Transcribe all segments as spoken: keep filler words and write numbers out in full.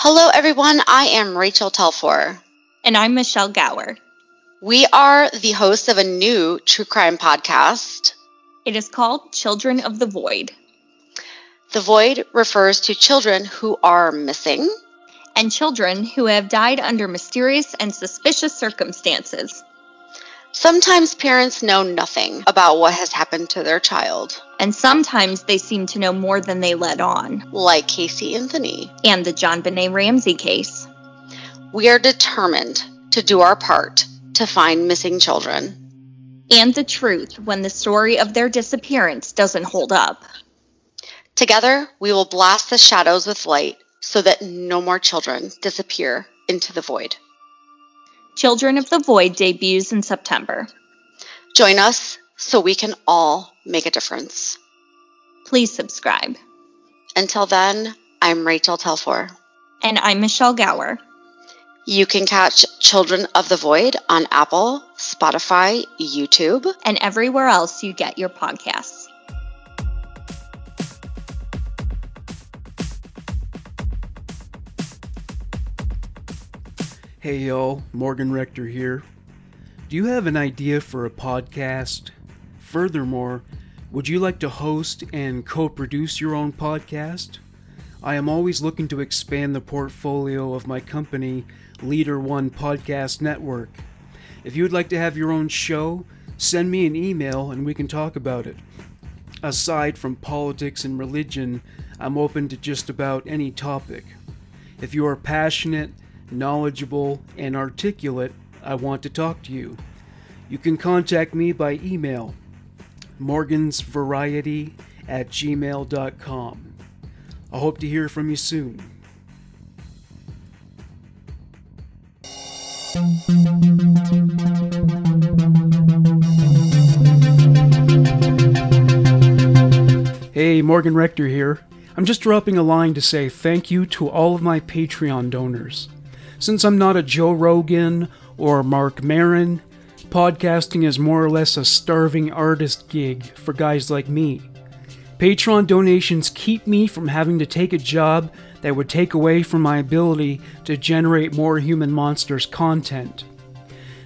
Hello, everyone. I am Rachel Telford. And I'm Michelle Gower. We are the hosts of a new true crime podcast. It is called Children of the Void. The void refers to children who are missing. And children who have died under mysterious and suspicious circumstances. Sometimes parents know nothing about what has happened to their child. And sometimes they seem to know more than they let on. Like Casey Anthony. And the JonBenet Ramsey case. We are determined to do our part to find missing children. And the truth when the story of their disappearance doesn't hold up. Together, we will blast the shadows with light so that no more children disappear into the void. Children of the Void debuts in September. Join us so we can all make a difference. Please subscribe. Until then, I'm Rachel Telford. And I'm Michelle Gower. You can catch Children of the Void on Apple, Spotify, YouTube, and everywhere else you get your podcasts. Hey y'all, Morgan Rector here. Do you have an idea for a podcast? Furthermore, would you like to host and co-produce your own podcast? I am always looking to expand the portfolio of my company, Leader One Podcast Network. If you would like to have your own show, send me an email and we can talk about it. Aside from politics and religion, I'm open to just about any topic. If you are passionate, knowledgeable, and articulate, I want to talk to you. You can contact me by email, morgansvariety at gmail dot com. I hope to hear from you soon. Hey, Morgan Rector here. I'm just dropping a line to say thank you to all of my Patreon donors. Since I'm not a Joe Rogan or Mark Maron, podcasting is more or less a starving artist gig for guys like me. Patreon donations keep me from having to take a job that would take away from my ability to generate more Human Monsters content.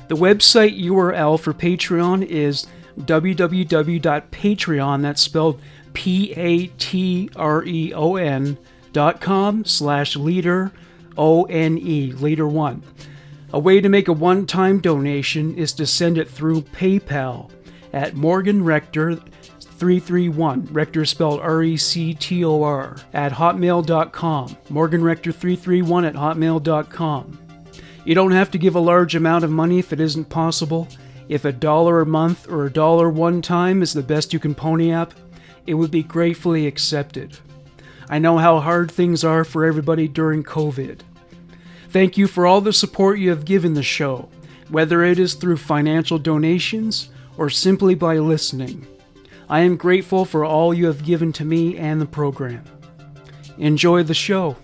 The website U R L for Patreon is w w w dot patreon, that's spelled P A T R E O N, dot com slash leader O N E, Leader One. A way to make a one-time donation is to send it through PayPal at Morgan Rector three three one, Rector spelled R E C T O R, at hotmail dot com, Morgan Rector three three one at hotmail dot com. You don't have to give a large amount of money if it isn't possible. If a dollar a month or a dollar one time is the best you can pony up, it would be gratefully accepted. I know how hard things are for everybody during COVID. Thank you for all the support you have given the show, whether it is through financial donations or simply by listening. I am grateful for all you have given to me and the program. Enjoy the show.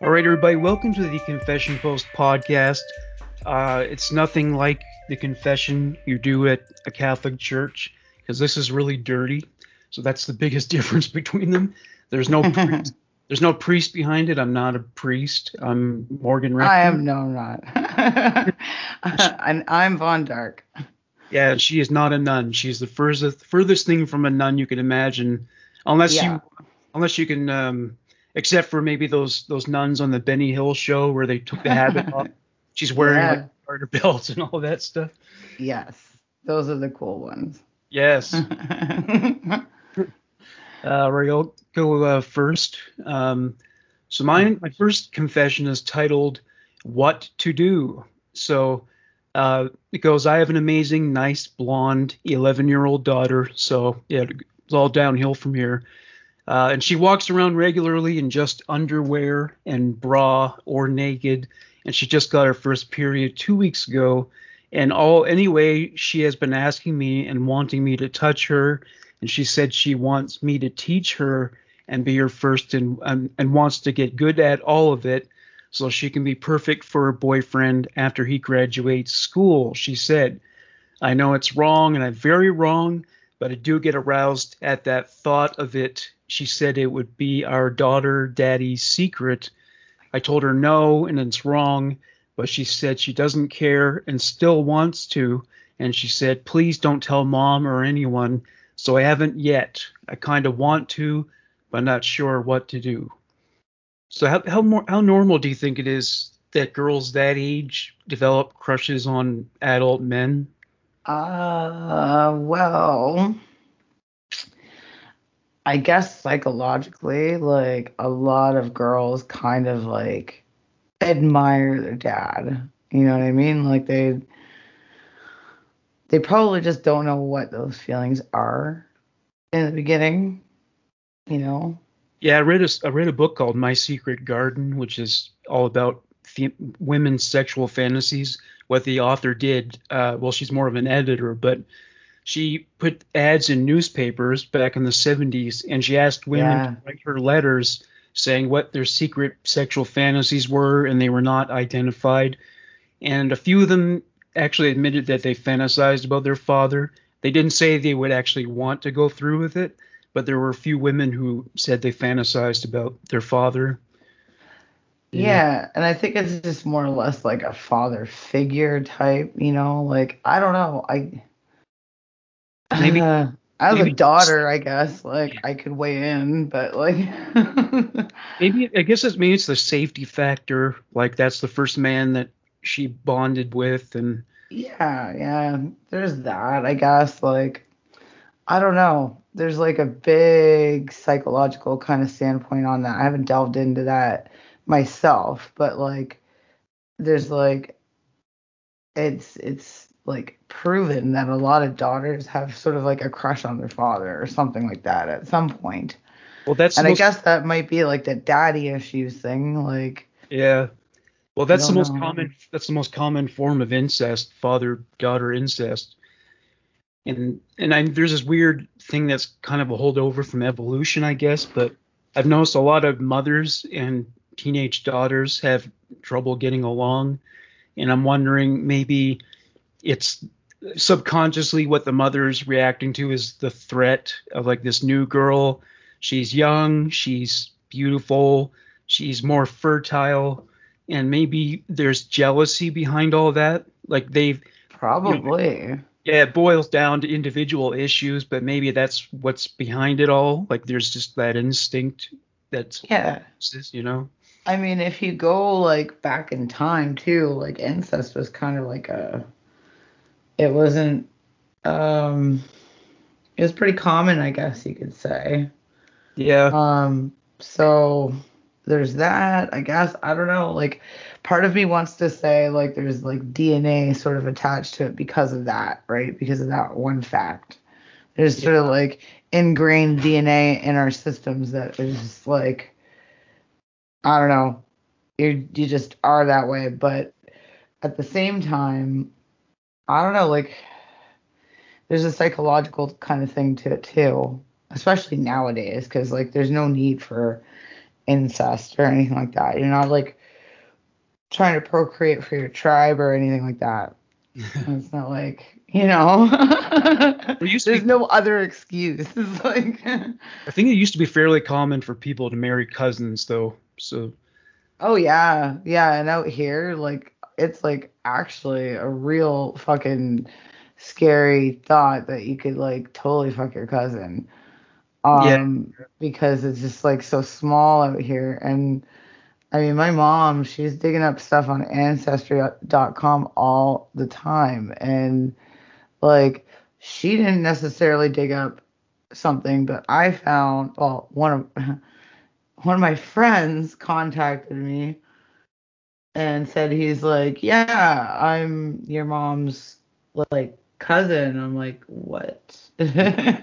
Alright everybody, welcome to the Confession Post podcast. Uh, it's nothing like the confession you do at a Catholic church, because this is really dirty. So that's the biggest difference between them. There's no priest, there's no priest behind it. I'm not a priest. I'm Morgan Rector. I am no not. I'm, I'm Von Dark. Yeah, she is not a nun. She's the furthest furthest thing from a nun you can imagine, unless yeah. you unless you can. Um, Except for maybe those those nuns on the Benny Hill show where they took the habit off. She's wearing yeah. like garter belts and all that stuff. Yes, those are the cool ones. Yes. uh, we'll go uh, first. Um, so my my first confession is titled "What to Do." So uh, it goes: I have an amazing, nice, blonde, eleven-year-old daughter. So yeah, it's all downhill from here. Uh, and she walks around regularly in just underwear and bra or naked. And she just got her first period two weeks ago. And all anyway, she has been asking me and wanting me to touch her. And she said she wants me to teach her and be her first and, and and wants to get good at all of it so she can be perfect for her boyfriend after he graduates school, she said. I know it's wrong, and I'm very wrong, but I do get aroused at that thought of it. She said it would be our daughter daddy's secret. I told her no, and it's wrong, but she said she doesn't care and still wants to, and she said, please don't tell mom or anyone, so I haven't yet. I kind of want to, but not sure what to do. So how how, more, how normal do you think it is that girls that age develop crushes on adult men? Uh, well, I guess psychologically, like, a lot of girls kind of, like, admire their dad. You know what I mean? Like, they, they probably just don't know what those feelings are in the beginning, you know? Yeah, I read a, I read a book called My Secret Garden, which is all about fe- women's sexual fantasies. What the author did, uh, well, she's more of an editor, but she put ads in newspapers back in the seventies, and she asked women yeah. to write her letters saying what their secret sexual fantasies were, and they were not identified. And a few of them actually admitted that they fantasized about their father. They didn't say they would actually want to go through with it, but there were a few women who said they fantasized about their father. Yeah, and I think it's just more or less like a father figure type, you know, like, I don't know. I maybe uh, as maybe, a daughter, I guess, like, I could weigh in, but like maybe I guess it's maybe it's the safety factor, like that's the first man that she bonded with, and yeah, yeah, there's that, I guess, like, I don't know. There's like a big psychological kind of standpoint on that. I haven't delved into that myself, but like there's like it's it's like proven that a lot of daughters have sort of like a crush on their father or something like that at some point. Well, that's and most, I guess that might be like the daddy issues thing, like yeah. Well, that's the most know. common that's the most common form of incest, father-daughter incest. And and I, there's this weird thing that's kind of a holdover from evolution, I guess, but I've noticed a lot of mothers and teenage daughters have trouble getting along, and I'm wondering maybe it's subconsciously what the mother's reacting to is the threat of like this new girl. She's young, she's beautiful, she's more fertile, and maybe there's jealousy behind all that. Like they've probably, you know, yeah, it boils down to individual issues, but maybe that's what's behind it all. Like there's just that instinct that's yeah, you know. I mean, if you go, like, back in time, too, like, incest was kind of like a, it wasn't, um, it was pretty common, I guess you could say. Yeah. Um. So there's that, I guess. I don't know. Like, part of me wants to say, like, there's, like, D N A sort of attached to it because of that, right? Because of that one fact. There's yeah. sort of, like, ingrained D N A in our systems that is just, like, I don't know, you you just are that way. But at the same time, I don't know, like, there's a psychological kind of thing to it, too, especially nowadays, because, like, there's no need for incest or anything like that. You're not, like, trying to procreate for your tribe or anything like that. It's not like, you know, you there's be, no other excuse. It's like I think it used to be fairly common for people to marry cousins, though. So oh yeah yeah and out here, like, it's like actually a real fucking scary thought that you could like totally fuck your cousin, um yeah. because it's just like so small out here. And I mean, my mom, she's digging up stuff on ancestry dot com all the time, and like she didn't necessarily dig up something, but I found well one of One of my friends contacted me and said, he's like, yeah, I'm your mom's, like, cousin. I'm like, what? yeah,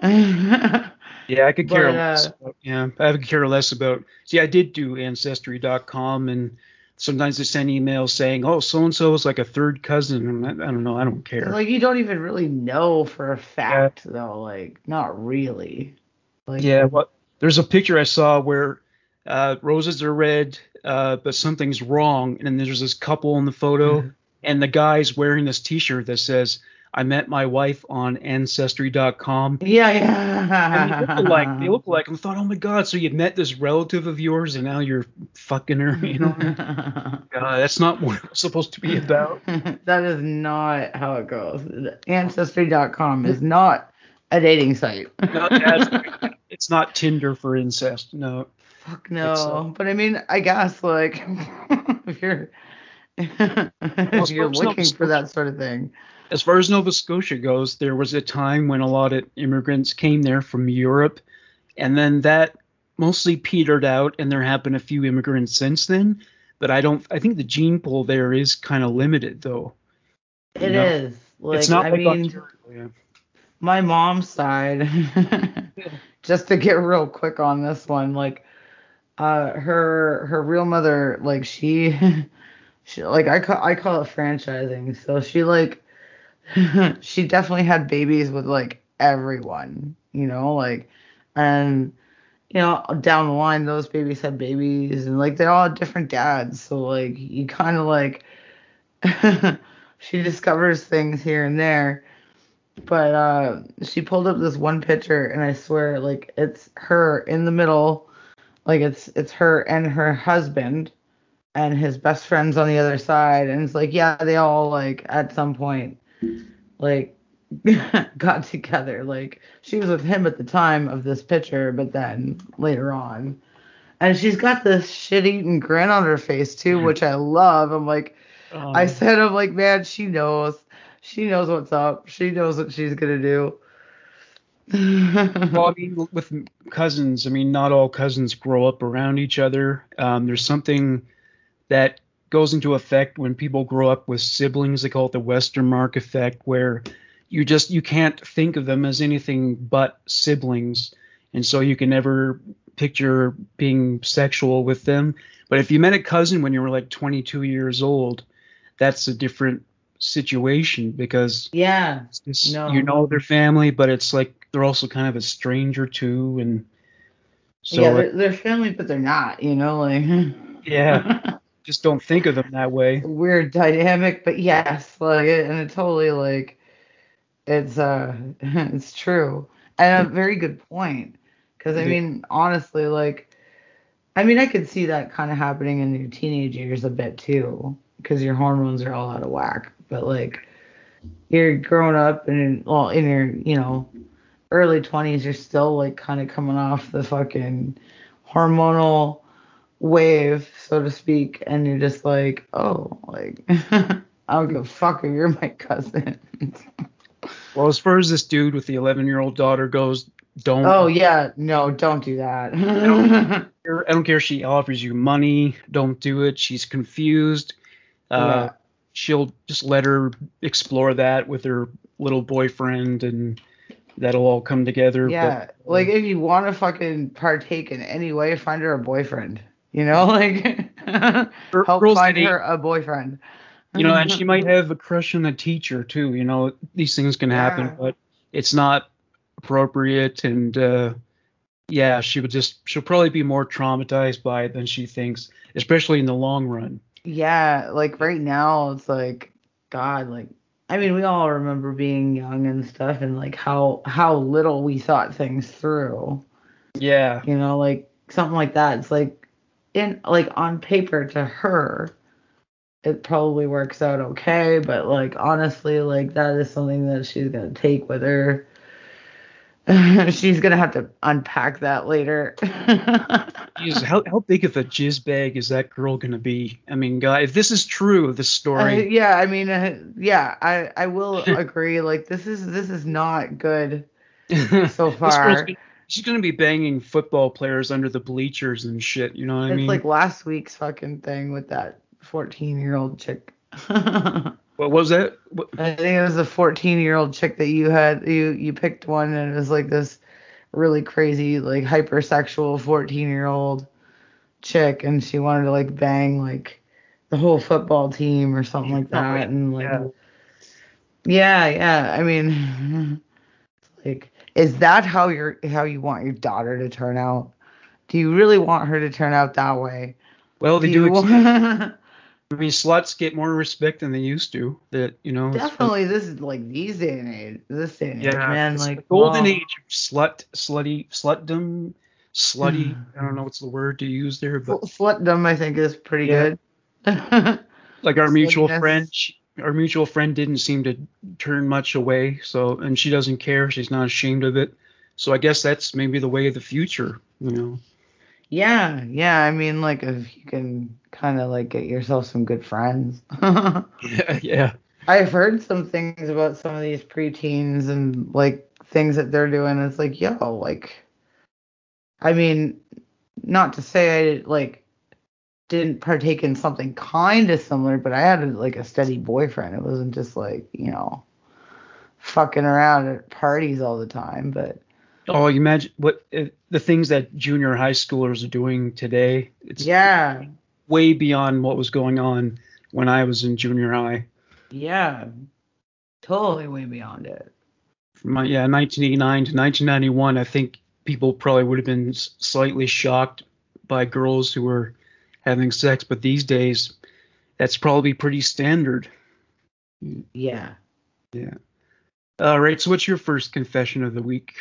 I could care but, uh, less. About, yeah, I could care less about. See, I did do Ancestry dot com, and sometimes they send emails saying, oh, so-and-so is like a third cousin. I, I don't know. I don't care. Like, you don't even really know for a fact, yeah. though. Like, not really. Like, yeah, what? Well, There's a picture I saw where uh, roses are red, uh, but something's wrong. And then there's this couple in the photo, mm-hmm. and the guy's wearing this T-shirt that says, "I met my wife on ancestry dot com." Yeah, yeah. And they look alike. They look alike. And I thought, oh my God, so you met this relative of yours, and now you're fucking her. You know, God, that's not what it's supposed to be about. That is not how it goes. ancestry dot com is not a dating site. No, that's, it's not Tinder for incest. No. Fuck no. Uh, but I mean, I guess like if you're if you're looking for that sort of thing. As far as Nova Scotia goes, there was a time when a lot of immigrants came there from Europe, and then that mostly petered out, and there have been a few immigrants since then. But I don't – I think the gene pool there is kind of limited, though. It know? is. Like, it's not I like mean, Ontario. My mom's side, just to get real quick on this one, like uh, her her real mother, like she, she – like I call, I call it franchising. So she like – she definitely had babies with like everyone, you know, like, and you know, down the line those babies had babies, and like they all had different dads, so like you kind of like she discovers things here and there. But uh she pulled up this one picture, and I swear, like, it's her in the middle, like it's it's her and her husband and his best friend's on the other side, and it's like, yeah, they all like at some point like got together. Like she was with him at the time of this picture, but then later on, and she's got this shit-eating grin on her face too, which I love. I'm like, um, I said, I'm like, man, she knows, she knows what's up, she knows what she's gonna do. Well, I mean, with cousins, I mean, not all cousins grow up around each other. Um, there's something that goes into effect when people grow up with siblings. They call it the Westermarck effect, where you just you can't think of them as anything but siblings, and so you can never picture being sexual with them. But if you met a cousin when you were like twenty-two years old, that's a different situation, because yeah, it's, no. you know their family, but it's like they're also kind of a stranger too, and so yeah, they're, they're family, but they're not, you know, like yeah. Just don't think of them that way. Weird dynamic, but yes, like, it, and it totally, like, it's uh, it's true, and a very good point, because I mean, honestly, like, I mean, I could see that kind of happening in your teenage years a bit too, because your hormones are all out of whack. But like, you're growing up, and well, in your, you know, early twenties, you're still like kind of coming off the fucking hormonal wave, so to speak, and you're just like, oh, like I don't give a fuck if you're my cousin. Well, as far as this dude with the eleven year old daughter goes, don't. Oh yeah, no, don't do that. I, don't care, I don't care if she offers you money, don't do it. She's confused. Uh, yeah. She'll just let her explore that with her little boyfriend, and that'll all come together. Yeah, but, like if you want to fucking partake in any way, find her a boyfriend. You know, like, help find her a boyfriend. You know, and she might have a crush on a teacher, too. You know, these things can happen, yeah. But it's not appropriate. And, uh, yeah, she would just, she'll probably be more traumatized by it than she thinks, especially in the long run. Yeah, like, right now, it's like, God, like, I mean, we all remember being young and stuff, and, like, how, how little we thought things through. Yeah. You know, like, something like that. It's like, in, like, on paper to her, it probably works out okay, but, like, honestly, like, that is something that she's going to take with her. She's going to have to unpack that later. how, how big of a jizz bag is that girl going to be? I mean, God, if this is true, this story. I, yeah, I mean, uh, yeah, I, I will agree. Like, this is, this is not good so far. She's going to be banging football players under the bleachers and shit, you know what I mean? It's like last week's fucking thing with that fourteen-year-old chick. What was that? What? I think it was a fourteen-year-old chick that you had. You, you picked one, and it was like this really crazy, like, hypersexual fourteen-year-old chick, and she wanted to, like, bang, like, the whole football team or something like that. And like, yeah, yeah, yeah. I mean, it's like... Is that how you're how you want your daughter to turn out? Do you really want her to turn out that way? Well, they do. do expect, I mean, sluts get more respect than they used to. That you know. Definitely, this is like these day and age. This day and yeah, age, man. Like the golden wow. age of slut, slutty, slutdom, slutty. I don't know what's the word to use there, but slutdom I think is pretty yeah. good. Like our mutual friend, she, our mutual friend didn't seem to turn much away. So, and she doesn't care. She's not ashamed of it. So I guess that's maybe the way of the future, you know? Yeah. Yeah. I mean, like if you can kind of like get yourself some good friends. yeah, yeah. I've heard some things about some of these preteens and like things that they're doing. It's like, yo, like, I mean, not to say I like, didn't partake in something kind of similar, but I had a, like a steady boyfriend. It wasn't just like, you know, fucking around at parties all the time. But oh, you imagine what uh, the things that junior high schoolers are doing today. It's yeah, way beyond what was going on when I was in junior high. Yeah, totally way beyond it. From my, yeah, nineteen eighty-nine to nineteen ninety-one, I think people probably would have been slightly shocked by girls who were having sex, but these days that's probably pretty standard. Yeah. Yeah. All right. So what's your first confession of the week?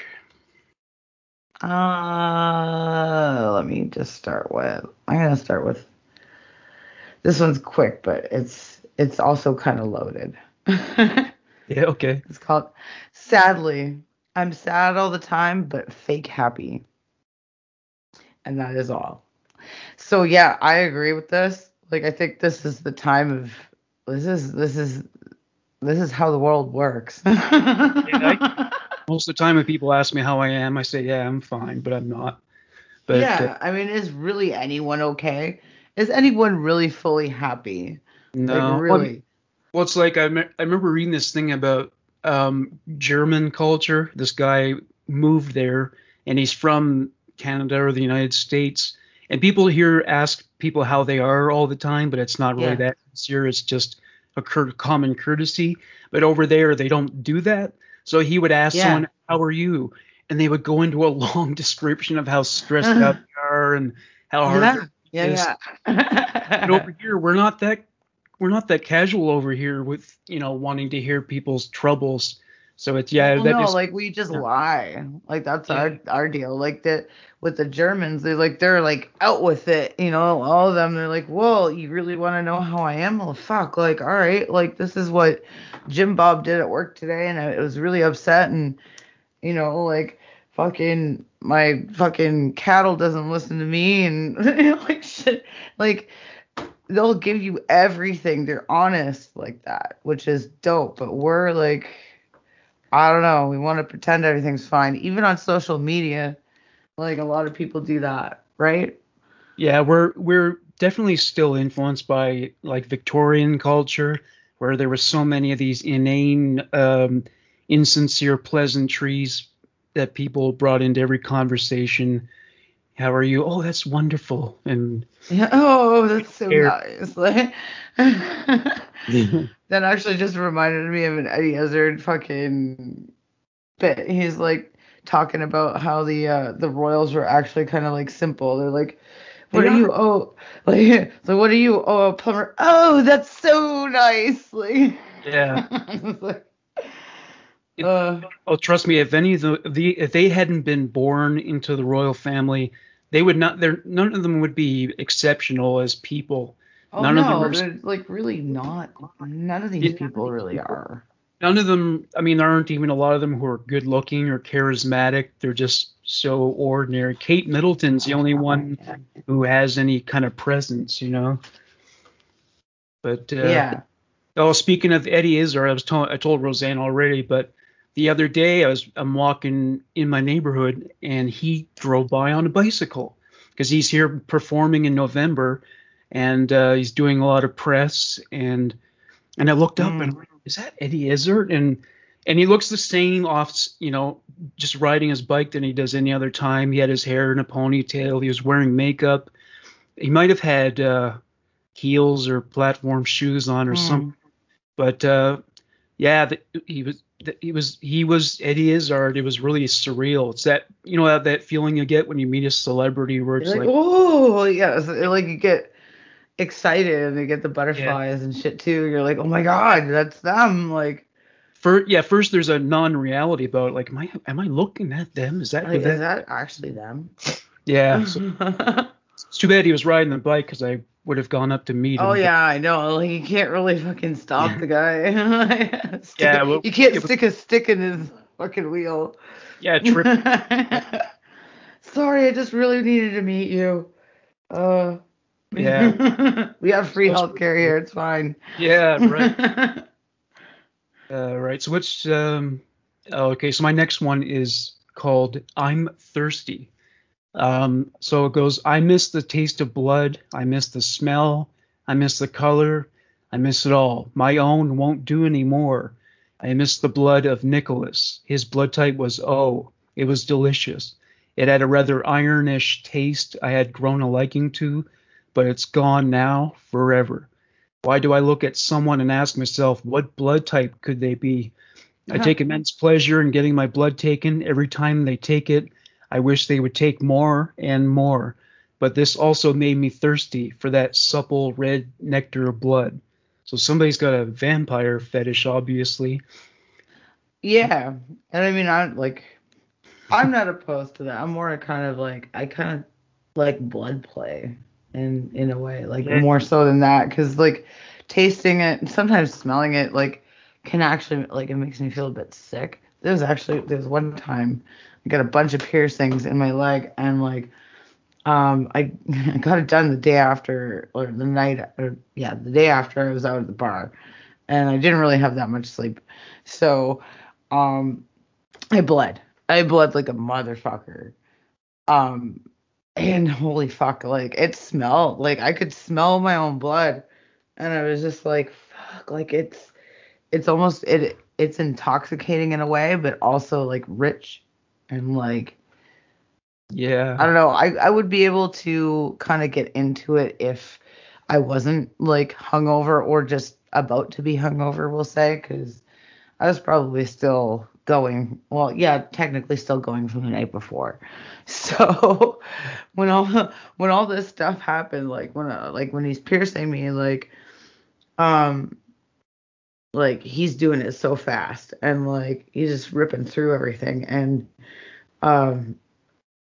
Uh, let me just start with, I'm going to start with this one's quick, but it's, it's also kind of loaded. Yeah. Okay. It's called Sadly, I'm sad all the time, but fake happy. And that is all. So, yeah, I agree with this. Like, I think this is the time of this is this is this is how the world works. yeah, I, most of the time when people ask me how I am, I say, yeah, I'm fine, but I'm not. But yeah, uh, I mean, is really anyone OK? Is anyone really fully happy? No, like, really. Well, it's like I, me- I remember reading this thing about um, German culture. This guy moved there and he's from Canada or the United States. And people here ask people how they are all the time, but it's not really yeah. that sincere. It's just a cur- common courtesy. But over there, they don't do that. So he would ask yeah. someone, how are you? And they would go into a long description of how stressed out they are and how hard yeah. yeah, it is. Yeah. And over here, we're not that we're not that casual over here with, you know, wanting to hear people's troubles. So it's yeah. Well, that no, just, like we just yeah. lie. Like that's yeah. our our deal. Like that with the Germans, they like they're like out with it. You know, all of them. They're like, well, you really want to know how I am? Well, fuck. Like, all right. Like this is what Jim Bob did at work today, and I it was really upset. And you know, like fucking my fucking cattle doesn't listen to me, and like shit. Like they'll give you everything. They're honest like that, which is dope. But we're like. I don't know. We want to pretend everything's fine. Even on social media, like a lot of people do that, right? Yeah, we're we're definitely still influenced by like Victorian culture, where there were so many of these inane, um, insincere pleasantries that people brought into every conversation. How are you? Oh, that's wonderful. And yeah, oh, that's so air. nice. Like, that actually just reminded me of an Eddie Izzard fucking bit. He's like talking about how the uh, the Royals were actually kind of like simple. They're like, what they are you? Oh, like, so what are you? Oh, a plumber. Oh, that's so nice. Like, yeah. like, It, uh, oh, trust me. If any of the, the if they hadn't been born into the royal family, they would not. There, none of them would be exceptional as people. Oh none no, of them are, like really not. None of these it, people really are. None of them. I mean, there aren't even a lot of them who are good looking or charismatic. They're just so ordinary. Kate Middleton's the only one who has any kind of presence, you know. But uh, yeah. Oh, speaking of Eddie Izzard, I was told I told Roseanne already, but. The other day, I was I'm walking in my neighborhood, and he drove by on a bicycle because he's here performing in November, and uh, he's doing a lot of press. and And I looked up, mm. and I'm like, is that Eddie Izzard? And and he looks the same off, you know, just riding his bike than he does any other time. He had his hair in a ponytail. He was wearing makeup. He might have had uh, heels or platform shoes on or mm. something, but uh, yeah, the, he was. It was he was Eddie Izzard. It was really surreal. It's that, you know, that, that feeling you get when you meet a celebrity where it's like, like oh yeah, it's like you get excited and you get the butterflies yeah. and shit too. You're like, oh my god, that's them. Like, first, yeah, first there's a non-reality about it. Like, am I am I looking at them? Is that like, is that actually them? Yeah. So, it's too bad he was riding the bike because I would have gone up to meet him. Oh yeah, I know. Like, you can't really fucking stop yeah. the guy. stick, yeah, well, you can't yeah, stick a stick in his fucking wheel. Yeah, trip. Sorry, I just really needed to meet you. Uh, yeah, we have free healthcare here. It's fine. Yeah, right. uh, right. So what's um? Oh, okay, so my next one is called "I'm Thirsty." Um, so it goes, I miss the taste of blood. I miss the smell. I miss the color. I miss it all. My own won't do anymore. I miss the blood of Nicholas. His blood type was O. It was delicious. It had a rather ironish taste I had grown a liking to, but it's gone now forever. Why do I look at someone and ask myself, what blood type could they be? Yeah. I take immense pleasure in getting my blood taken. Every time they take it, I wish they would take more and more, but this also made me thirsty for that supple red nectar of blood. So somebody's got a vampire fetish, obviously. Yeah, and I mean, I'm like, I'm not opposed to that. I'm more kind of like, I kind of like blood play, in in a way, like yeah. more so than that, because like tasting it and sometimes smelling it, like can actually like it makes me feel a bit sick. There was actually there was one time. I got a bunch of piercings in my leg, and like, um, I, I got it done the day after, or the night, or yeah, the day after I was out at the bar, and I didn't really have that much sleep, so, um, I bled, I bled like a motherfucker, um, and holy fuck, like it smelled, like I could smell my own blood, and I was just like, fuck, like it's, it's almost it, it's intoxicating in a way, but also like rich. And like, yeah, I don't know. I, I would be able to kind of get into it if I wasn't like hungover or just about to be hungover, we'll say, because I was probably still going. Well, yeah, technically still going from the night before. So when all when all this stuff happened, like when uh, like when he's piercing me, like um. like he's doing it so fast and like he's just ripping through everything, and um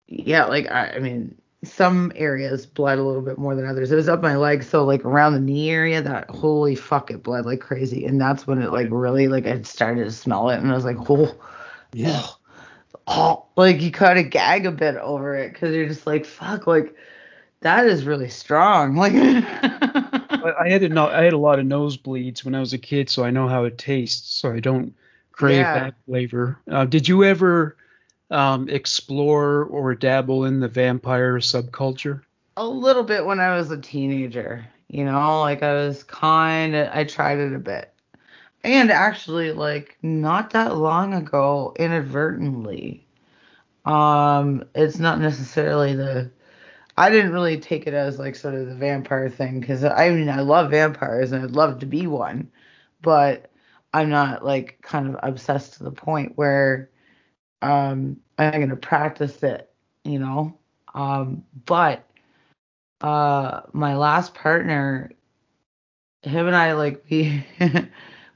yeah like I, I mean some areas bled a little bit more than others. It was up my leg, so like around the knee area, that holy fuck, it bled like crazy, and that's when it like really like I started to smell it, and I was like, oh yeah, oh, oh. Like you kind of gag a bit over it because you're just like, fuck, like that is really strong, like. I had a no, I had a lot of nosebleeds when I was a kid, so I know how it tastes, so I don't crave yeah. that flavor. Uh, did you ever um, explore or dabble in the vampire subculture? A little bit when I was a teenager, you know, like I was kind of, I tried it a bit. And actually, like, not that long ago, inadvertently, um, it's not necessarily the... I didn't really take it as like sort of the vampire thing, because I mean, I love vampires and I'd love to be one, but I'm not like kind of obsessed to the point where um, I'm going to practice it, you know. Um, but uh, my last partner, him and I, like we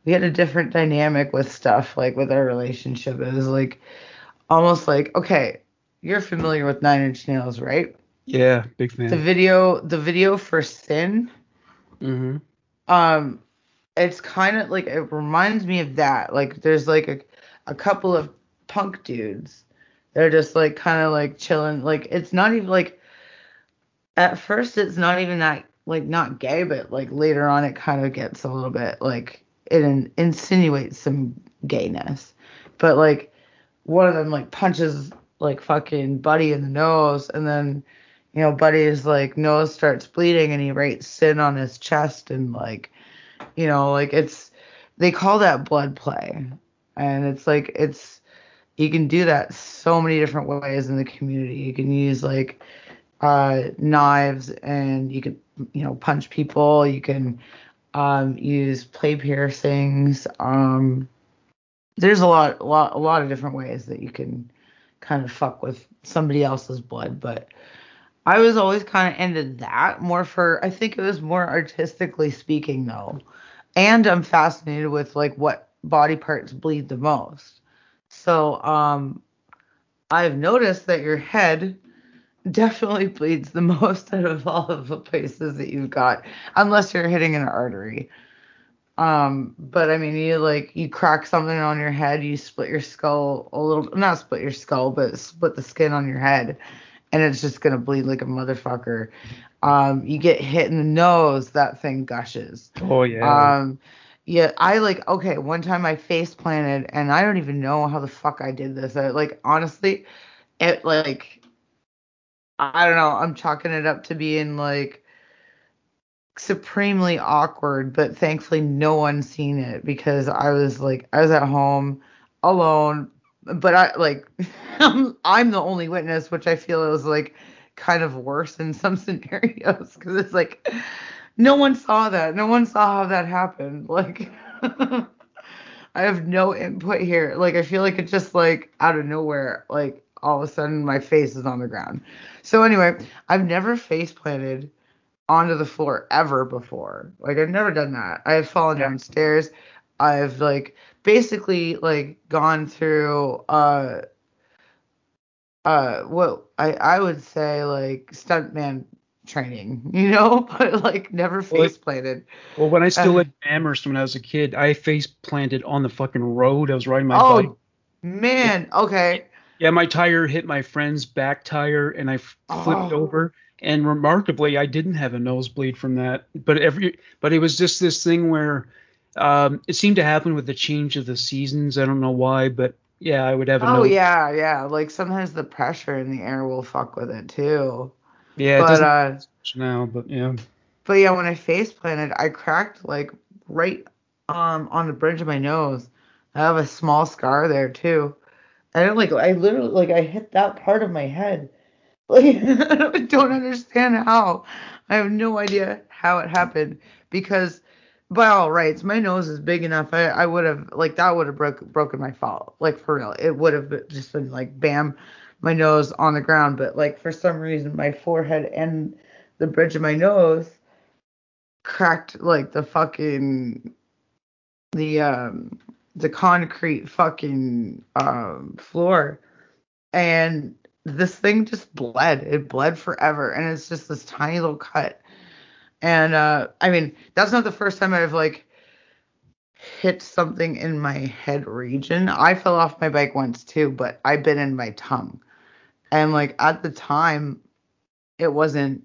we had a different dynamic with stuff, like with our relationship. It was like almost like, okay, you're familiar with Nine Inch Nails, right? Yeah, big fan. The video, the video for Sin. Mm-hmm. Um, it's kind of like, it reminds me of that. Like, there's like a, a couple of punk dudes. They're just like kind of like chilling. Like, it's not even like, at first it's not even that like not gay, but like later on it kind of gets a little bit like it insinuates some gayness. But like one of them like punches like fucking Buddy in the nose, and then, you know, Buddy's like nose starts bleeding and he writes Sin on his chest, and like, you know, like it's, they call that blood play, and it's like, it's, you can do that so many different ways in the community. You can use like uh, knives, and you can, you know, punch people. You can um, use play piercings. Um, there's a lot, a lot, a lot of different ways that you can kind of fuck with somebody else's blood, but I was always kind of into that more for, I think it was more artistically speaking though. And I'm fascinated with like what body parts bleed the most. So, um, I've noticed that your head definitely bleeds the most out of all of the places that you've got, unless you're hitting an artery. Um, but I mean, you like, you crack something on your head, you split your skull a little, not split your skull, but split the skin on your head, and it's just going to bleed like a motherfucker. Um, you get hit in the nose, that thing gushes. Oh yeah. Um, yeah, I like, okay, one time I face planted, and I don't even know how the fuck I did this. I, like, honestly, it, like, I don't know, I'm chalking it up to being, like, supremely awkward, but thankfully no one seen it, because I was, like, I was at home, alone, but I, like, I'm the only witness, which I feel is, like, kind of worse in some scenarios, because it's, like... No one saw that. No one saw how that happened. Like, I have no input here. Like, I feel like it's just, like, out of nowhere, like, all of a sudden my face is on the ground. So, anyway, I've never face planted onto the floor ever before. Like, I've never done that. I have fallen downstairs. I've, like, basically, like, gone through, uh, uh, what I, I would say, like, stuntman training, you know, but like never face planted. Well, when I still uh, lived in Amherst when I was a kid, I face planted on the fucking road. I was riding my oh, bike. Oh man, okay. Yeah, my tire hit my friend's back tire, and I flipped oh. over. And remarkably, I didn't have a nosebleed from that. But every, but it was just this thing where um, it seemed to happen with the change of the seasons. I don't know why, but yeah, I would have. A oh nose- yeah, yeah. Like sometimes the pressure in the air will fuck with it too. Yeah, but, uh, now, but yeah. But yeah, when I face planted, I cracked like right um on the bridge of my nose. I have a small scar there too. I don't like. I literally like I hit that part of my head. Like I don't understand how. I have no idea how it happened, because by all rights, my nose is big enough. I, I would have like that would have broke broken my fall. Like for real, it would have just been like bam. My nose on the ground, but like for some reason my forehead and the bridge of my nose cracked like the fucking the um the concrete fucking um floor, and this thing just bled it bled forever, and it's just this tiny little cut. And uh I mean, that's not the first time I've like hit something in my head region. I fell off my bike once too, but I bit in my tongue. And like at the time, it wasn't,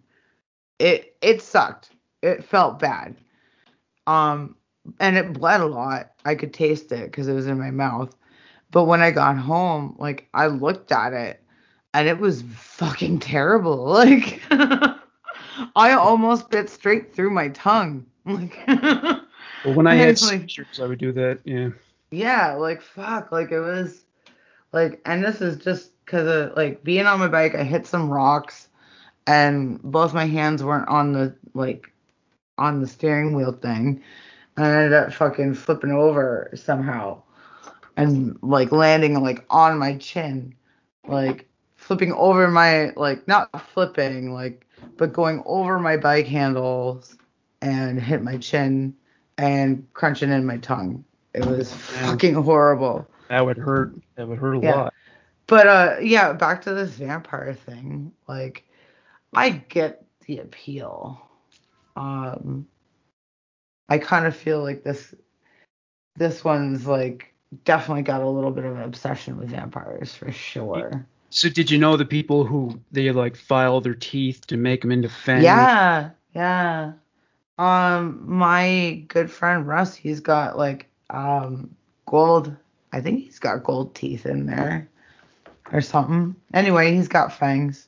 it, it sucked. It felt bad. Um, and it bled a lot. I could taste it because it was in my mouth. But when I got home, like I looked at it and it was fucking terrible. Like I almost bit straight through my tongue. Like well, when I had seizures, like, I would do that. Yeah. Yeah. Like fuck. Like it was like, and this is just, because of like being on my bike, I hit some rocks, and both my hands weren't on the like on the steering wheel thing, and I ended up fucking flipping over somehow, and like landing like on my chin, like flipping over my like not flipping like but going over my bike handles and hit my chin and crunching in my tongue. It was fucking horrible. That would hurt. That would hurt a yeah. lot. But, uh, yeah, back to this vampire thing. Like, I get the appeal. Um, I kind of feel like this this one's, like, definitely got a little bit of an obsession with vampires, for sure. So did you know the people who, they, like, file their teeth to make them into fangs? Yeah, yeah. Um, my good friend Russ, he's got, like, um, gold. I think he's got gold teeth in there. Or something. Anyway, he's got fangs.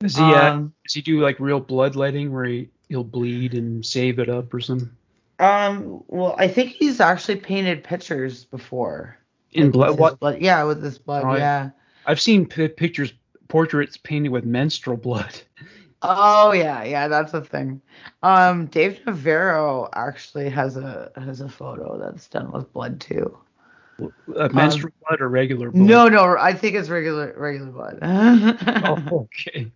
Does he, um, uh, does he do like real bloodletting where he, he'll bleed and save it up or something? Um. Well, I think he's actually painted pictures before. In blood? What? blood yeah, with his blood. Oh, yeah. I've seen p- pictures, portraits painted with menstrual blood. Oh yeah, yeah, that's a thing. Um, Dave Navarro actually has a has a photo that's done with blood too. Uh, menstrual um, blood or regular blood? No, no, I think it's regular regular blood. Oh, okay.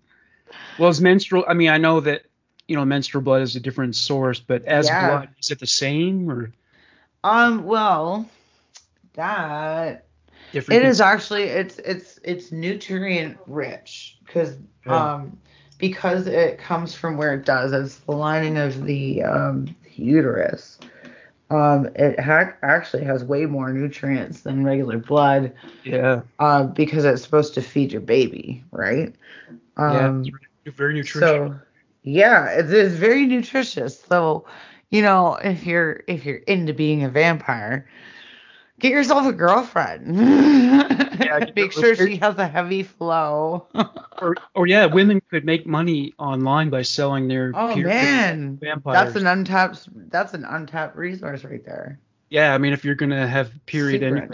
Well, is menstrual, I mean, I know that, you know, menstrual blood is a different source, but as yeah. blood, is it the same or? Um, well, that different. It is actually, it's it's it's nutrient rich because yeah. um because it comes from where it does. It's the lining of the um uterus. Um, it ha- actually has way more nutrients than regular blood. Yeah. Uh, because it's supposed to feed your baby, right? Um, yeah, it's very nutritious. So, yeah, it is very nutritious. So, you know, if you're if you're into being a vampire, get yourself a girlfriend. Yeah, make sure she has a heavy flow. or, or yeah, women could make money online by selling their oh peer man, peer vampires. That's an untapped that's an untapped resource right there. Yeah, I mean, if you're gonna have period anyway,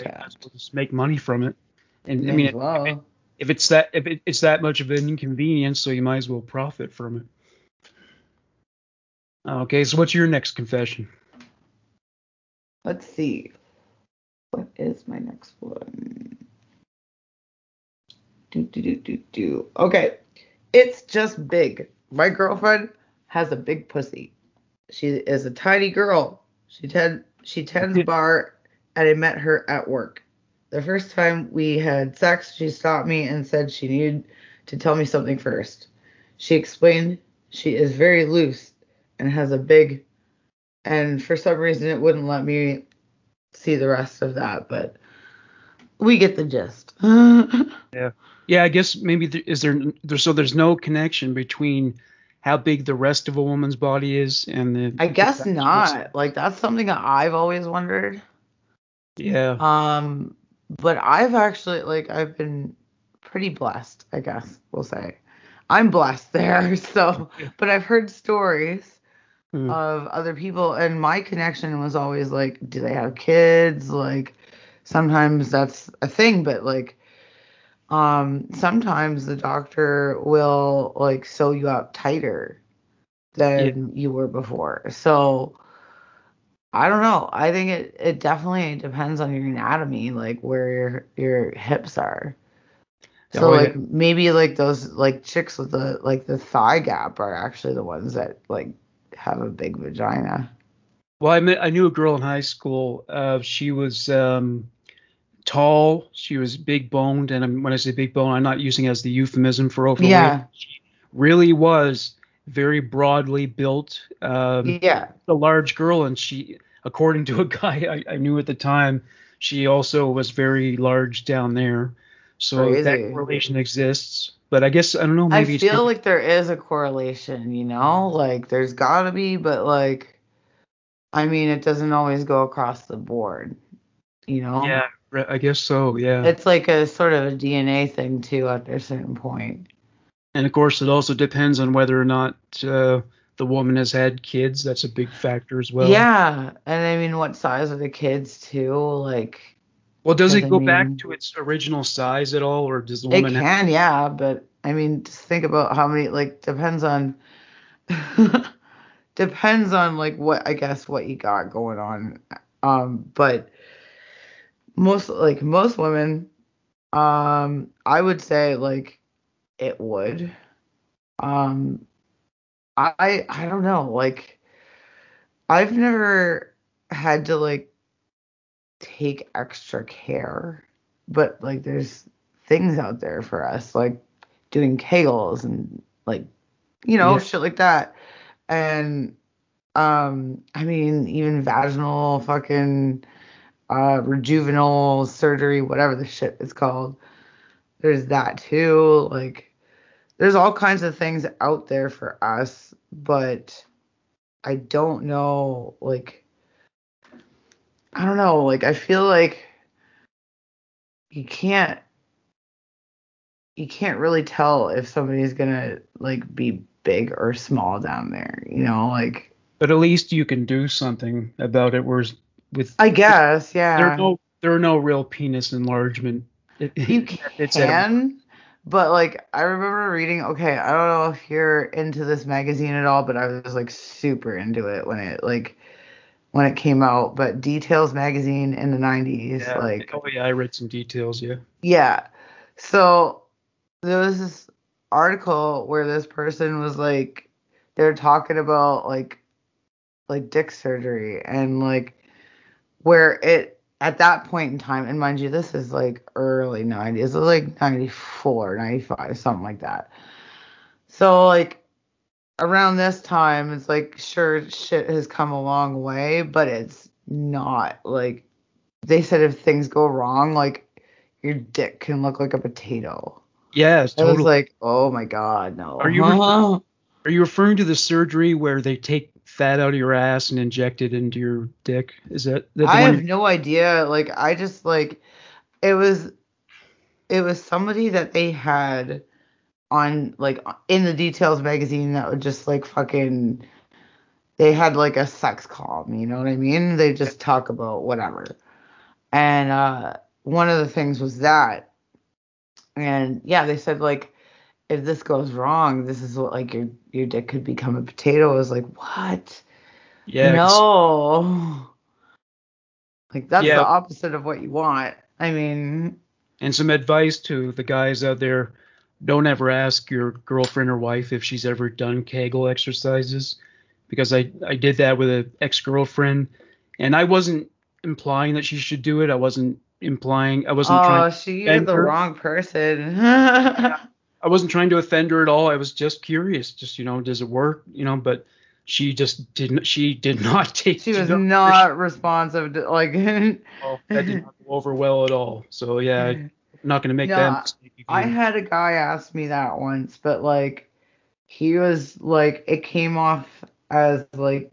just make money from it. And you I mean, well. if, if it's that if it, it's that much of an inconvenience, so you might as well profit from it. Okay, so what's your next confession? Let's see. What is my next one? Do, do, do, do, do. Okay. It's just big. My girlfriend has a big pussy. She is a tiny girl. She tend, she tends bar, and I met her at work. The first time we had sex, she stopped me and said she needed to tell me something first. She explained she is very loose and has a big, and for some reason it wouldn't let me see the rest of that, but we get the gist. yeah, yeah. I guess maybe there, is there, there. So there's no connection between how big the rest of a woman's body is and the. I guess not. Like that's something that I've always wondered. Yeah. Um, but I've actually like I've been pretty blessed. I guess we'll say I'm blessed there. So, but I've heard stories of other people, and my connection was always like, do they have kids? Like sometimes that's a thing, but like um sometimes the doctor will like sew you up tighter than yeah. you were before. So I don't know. I think it it definitely depends on your anatomy, like where your, your hips are. So, like, maybe like those like chicks with the like the thigh gap are actually the ones that like have a big vagina. Well, I met, I knew a girl in high school. Uh, she was um, tall. She was big boned, and when I say big boned, I'm not using it as the euphemism for overweight. Yeah. She really was very broadly built. Um, yeah. A large girl, and she, according to a guy I, I knew at the time, she also was very large down there. So Crazy. That correlation exists. But I guess, I don't know, maybe I feel it's like there is a correlation, you know? Like, there's got to be, but, like, I mean, it doesn't always go across the board, you know? Yeah, I guess so, yeah. It's like a sort of a D N A thing, too, at a certain point. And, of course, it also depends on whether or not uh, the woman has had kids. That's a big factor as well. Yeah, and, I mean, what size are the kids, too? Like... Well, does it go I mean, back to its original size at all, or does the woman? It can, have- yeah, but I mean, just think about how many. Like, depends on, depends on like what I guess what you got going on. Um, but most like most women, um, I would say like it would. Um, I I don't know. Like, I've never had to like. Take extra care, but like there's things out there for us, like doing Kegels and like, you know, yeah. shit like that. And um I mean, even vaginal fucking uh rejuvenal surgery, whatever the shit is called, there's that too. Like there's all kinds of things out there for us, but I don't know, like I don't know, like, I feel like you can't, you can't really tell if somebody's gonna, like, be big or small down there, you know, like. But at least you can do something about it, whereas with. I guess, yeah. There are no, there are no real penis enlargement. You can, it's but, like, I remember reading, okay, I don't know if you're into this magazine at all, but I was, like, super into it when it, like. when it came out, but Details magazine in the nineties, yeah. like oh yeah, I read some Details, yeah. Yeah. So there was this article where this person was like, they're talking about like like dick surgery and like where it at that point in time, and mind you, this is like early nineties, like ninety-four, ninety-five, something like that. So like around this time, it's like, sure, shit has come a long way, but it's not like, they said if things go wrong, like your dick can look like a potato. Yes, totally. I was like, oh my god, no. Are you uh-huh. re- are you referring to the surgery where they take fat out of your ass and inject it into your dick? Is that, that the I one have no idea. Like I just like it was it was somebody that they had on like in the Details magazine that would just like fucking, they had like a sex column, you know what I mean? They just talk about whatever. And uh, one of the things was that, and yeah, they said like if this goes wrong, this is what like your your dick could become a potato. I was like, what? Yeah. No. Like that's yeah. the opposite of what you want. I mean. And some advice to the guys out there. Don't ever ask your girlfriend or wife if she's ever done Kegel exercises, because I, I did that with an ex-girlfriend, and I wasn't implying that she should do it. I wasn't implying I wasn't. Oh, trying she to you're the her. wrong person. I wasn't trying to offend her at all. I was just curious, just you know, does it work? You know, but she just didn't. She did not take. She was not her. responsive. To, like well, that did not go over well at all. So yeah. I, not gonna make no, that mistake again. I had a guy ask me that once, but like he was like, it came off as like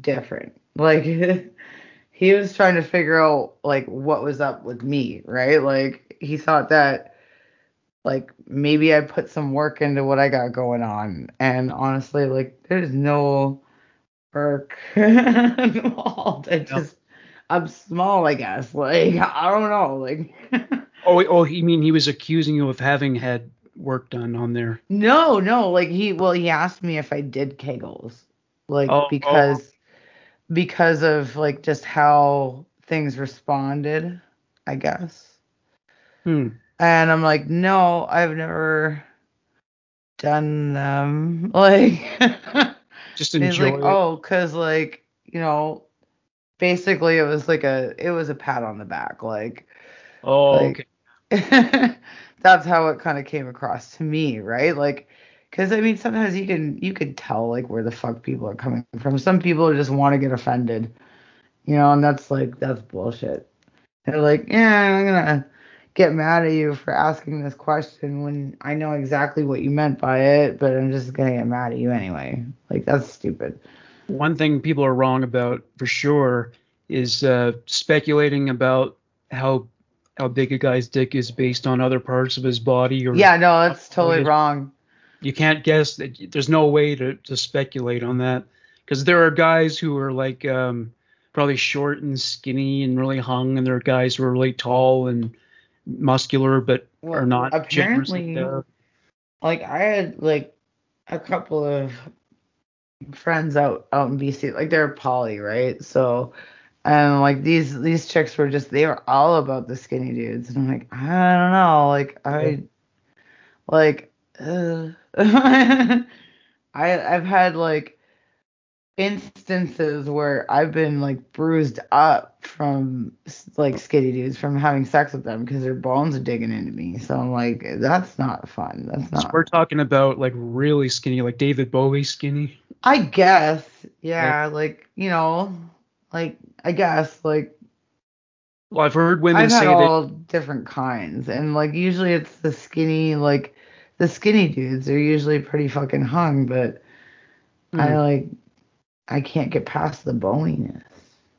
different, like he was trying to figure out like what was up with me, right? Like he thought that like maybe I put some work into what I got going on, and honestly like there's no work involved. I just I'm small, I guess. Like I don't know. Like Oh, oh, you mean he was accusing you of having had work done on there? No, no. Like he, well, he asked me if I did Kegels, like oh, because oh. because of like just how things responded, I guess. Hmm. And I'm like, no, I've never done them. Like just enjoy. He's like, it. oh, cause like you know. Basically, it was like a it was a pat on the back, like oh, like, okay. That's how it kind of came across to me, right? Like, because I mean, sometimes you can you can tell like where the fuck people are coming from. Some people just want to get offended, you know, and that's like that's bullshit. They're like, yeah, I'm gonna get mad at you for asking this question when I know exactly what you meant by it, but I'm just gonna get mad at you anyway. Like that's stupid. One thing people are wrong about for sure is uh, speculating about how how big a guy's dick is based on other parts of his body. Or yeah, no, that's totally wrong. You can't guess. That, there's no way to, to speculate on that, because there are guys who are like um, probably short and skinny and really hung, and there are guys who are really tall and muscular but well, are not. Apparently, like I had like a couple of friends out out in B C, like they're poly, right? So and like these these chicks were just, they were all about the skinny dudes, and I'm like, I don't know, like I like uh. I I've had like instances where I've been like bruised up from like skinny dudes from having sex with them because their bones are digging into me. So I'm like, that's not fun. That's not. So we're talking about like really skinny, like David Bowie skinny. I guess, yeah, like, like you know, like I guess, like. Well, I've heard women I've had say all that different kinds, and like usually it's the skinny, like the skinny dudes are usually pretty fucking hung, but mm. I like. I can't get past the boniness.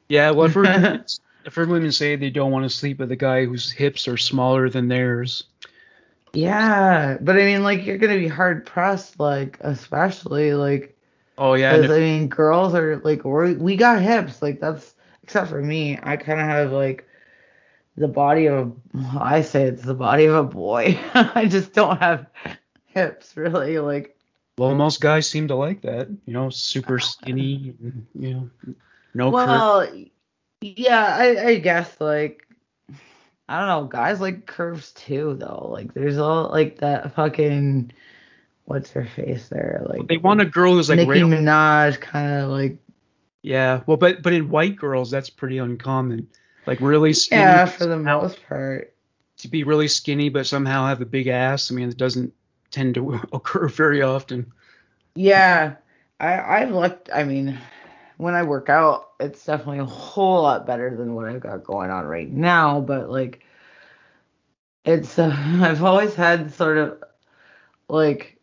Yeah, well, I've heard, I've heard women say they don't want to sleep with a guy whose hips are smaller than theirs. Yeah, but I mean, like, you're going to be hard-pressed, like, especially, like... Oh, yeah. Because, I mean, girls are, like, we're, we got hips. Like, that's... Except for me, I kind of have, like, the body of a... I say it's the body of a boy. I just don't have hips, really, like... Well, most guys seem to like that, you know, super skinny, you know, No. Well, cur- yeah, I, I guess like I don't know. Guys like curves too, though. Like there's all like that fucking what's her face there. Like well, they want a girl who's like Nicki Rachel. Minaj, kind of like. Yeah, well, but but in white girls, that's pretty uncommon. Like really skinny. Yeah, for the most part. To be really skinny, but somehow have a big ass. I mean, it doesn't tend to occur very often. Yeah, I I looked. I mean, when I work out, it's definitely a whole lot better than what I've got going on right now. But like, it's uh, I've always had sort of like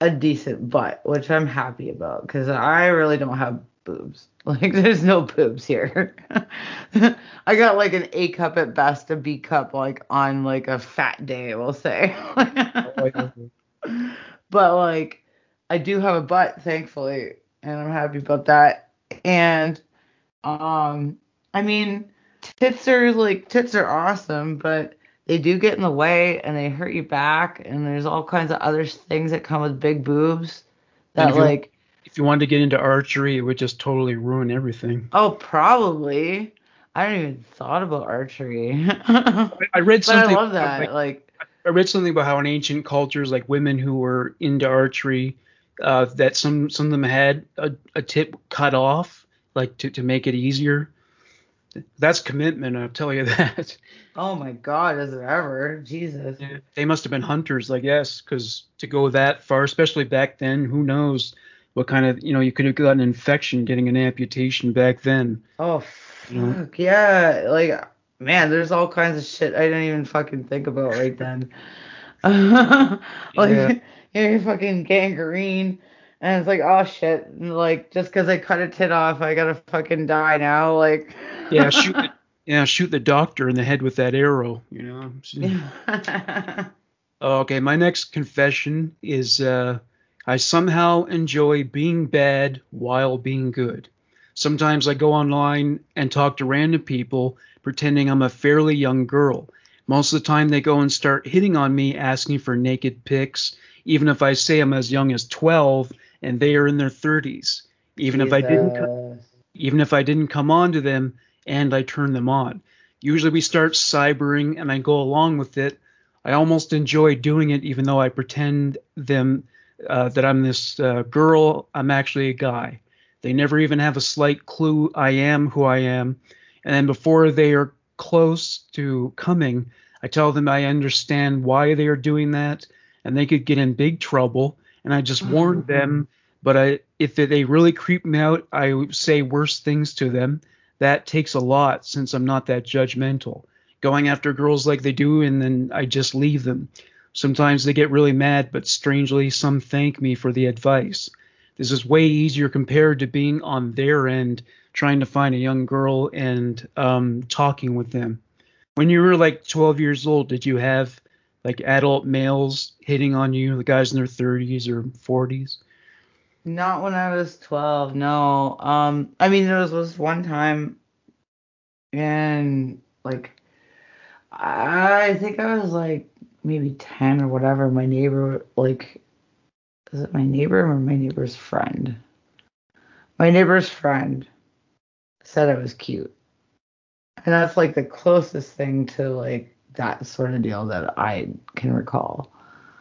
a decent butt, which I'm happy about because I really don't have boobs. Like there's no boobs here. I got like an A cup at best, a B cup like on like a fat day, we'll say. But like I do have a butt, thankfully, and I'm happy about that. And um I mean tits are like tits are awesome, but they do get in the way and they hurt your back and there's all kinds of other things that come with big boobs that like if you wanted to get into archery, it would just totally ruin everything. Oh, probably. I hadn't even thought about archery. I, I read something. But I love that. Like, like, I read something about how in ancient cultures, like women who were into archery, uh, that some some of them had a, a tip cut off, like to, to make it easier. That's commitment, I'll tell you that. Oh my God, is it ever? Jesus. Yeah, they must have been hunters, I guess, because to go that far, especially back then, who knows? What kind of, you know, you could have gotten an infection getting an amputation back then. Oh, fuck, you know? Yeah. Like, man, there's all kinds of shit I didn't even fucking think about right then. Like, yeah. You know, you're fucking gangrene. And it's like, oh, shit. And like, just because I cut a tit off, I got to fucking die now. Like. Yeah, shoot the, yeah, shoot the doctor in the head with that arrow, you know. Oh, okay, my next confession is... uh I somehow enjoy being bad while being good. Sometimes I go online and talk to random people pretending I'm a fairly young girl. Most of the time they go and start hitting on me asking for naked pics, even if I say I'm as young as twelve and they are in their thirties. Even Jesus. if I didn't even if I didn't come on to them and I turn them on. Usually we start cybering and I go along with it. I almost enjoy doing it even though I pretend them Uh, that I'm this uh, girl, I'm actually a guy. They never even have a slight clue I am who I am. And then before they are close to coming, I tell them I understand why they are doing that, and they could get in big trouble. And I just warned them, but I, if they really creep me out, I say worse things to them. That takes a lot since I'm not that judgmental. Going after girls like they do, and then I just leave them. Sometimes they get really mad, but strangely, some thank me for the advice. This is way easier compared to being on their end, trying to find a young girl and um, talking with them. When you were like twelve years old, did you have like adult males hitting on you, the guys in their thirties or forties? Not when I was twelve, no. Um, I mean, there was this one time and like, I think I was like, maybe ten or whatever, my neighbor, like, is it my neighbor or my neighbor's friend? My neighbor's friend said I was cute. And that's, like, the closest thing to, like, that sort of deal that I can recall.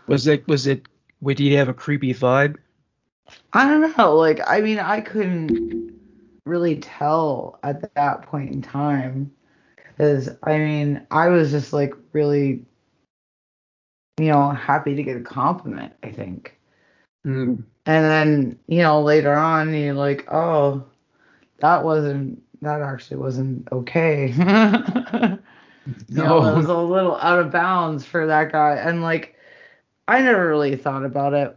Was it, was it, did you have a creepy vibe? I don't know. Like, I mean, I couldn't really tell at that point in time. Because, I mean, I was just, like, really... you know, happy to get a compliment, I think. Mm. And then, you know, later on, you're like, oh, that wasn't, that actually wasn't okay. No. You know, that was a little out of bounds for that guy. And, like, I never really thought about it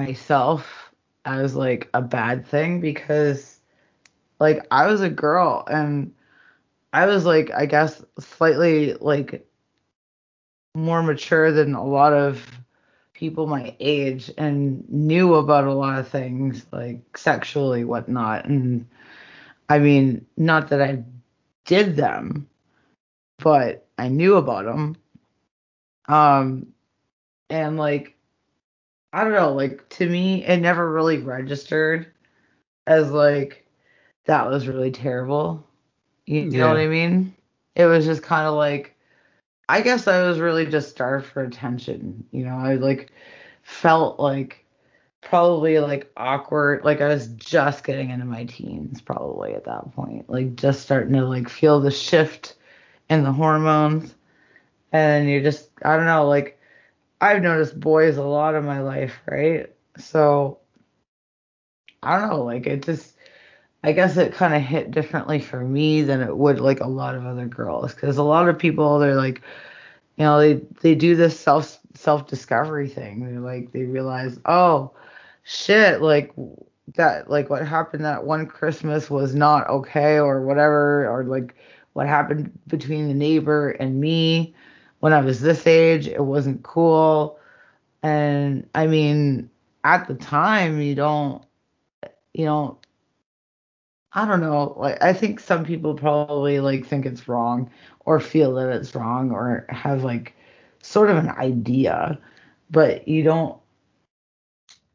myself as, like, a bad thing because, like, I was a girl and I was, like, I guess slightly, like, more mature than a lot of people my age and knew about a lot of things like sexually whatnot. And I mean, not that I did them, but I knew about them. Um, and like, I don't know, like to me, it never really registered as like, that was really terrible. You yeah. know what I mean? It was just kind of like, I guess I was really just starved for attention. You know, I like felt like probably like awkward. Like I was just getting into my teens probably at that point, like just starting to like feel the shift in the hormones. And you just, I don't know, like I've noticed boys a lot in my life. Right. So I don't know, like it just, I guess it kind of hit differently for me than it would like a lot of other girls, because a lot of people, they're like, you know, they, they do this self self discovery thing. They're like, they realize, oh shit, like that, like what happened that one Christmas was not okay or whatever, or like what happened between the neighbor and me when I was this age, it wasn't cool. And I mean, at the time, you don't, you don't. I don't know, like I think some people probably like think it's wrong or feel that it's wrong or have like sort of an idea, but you don't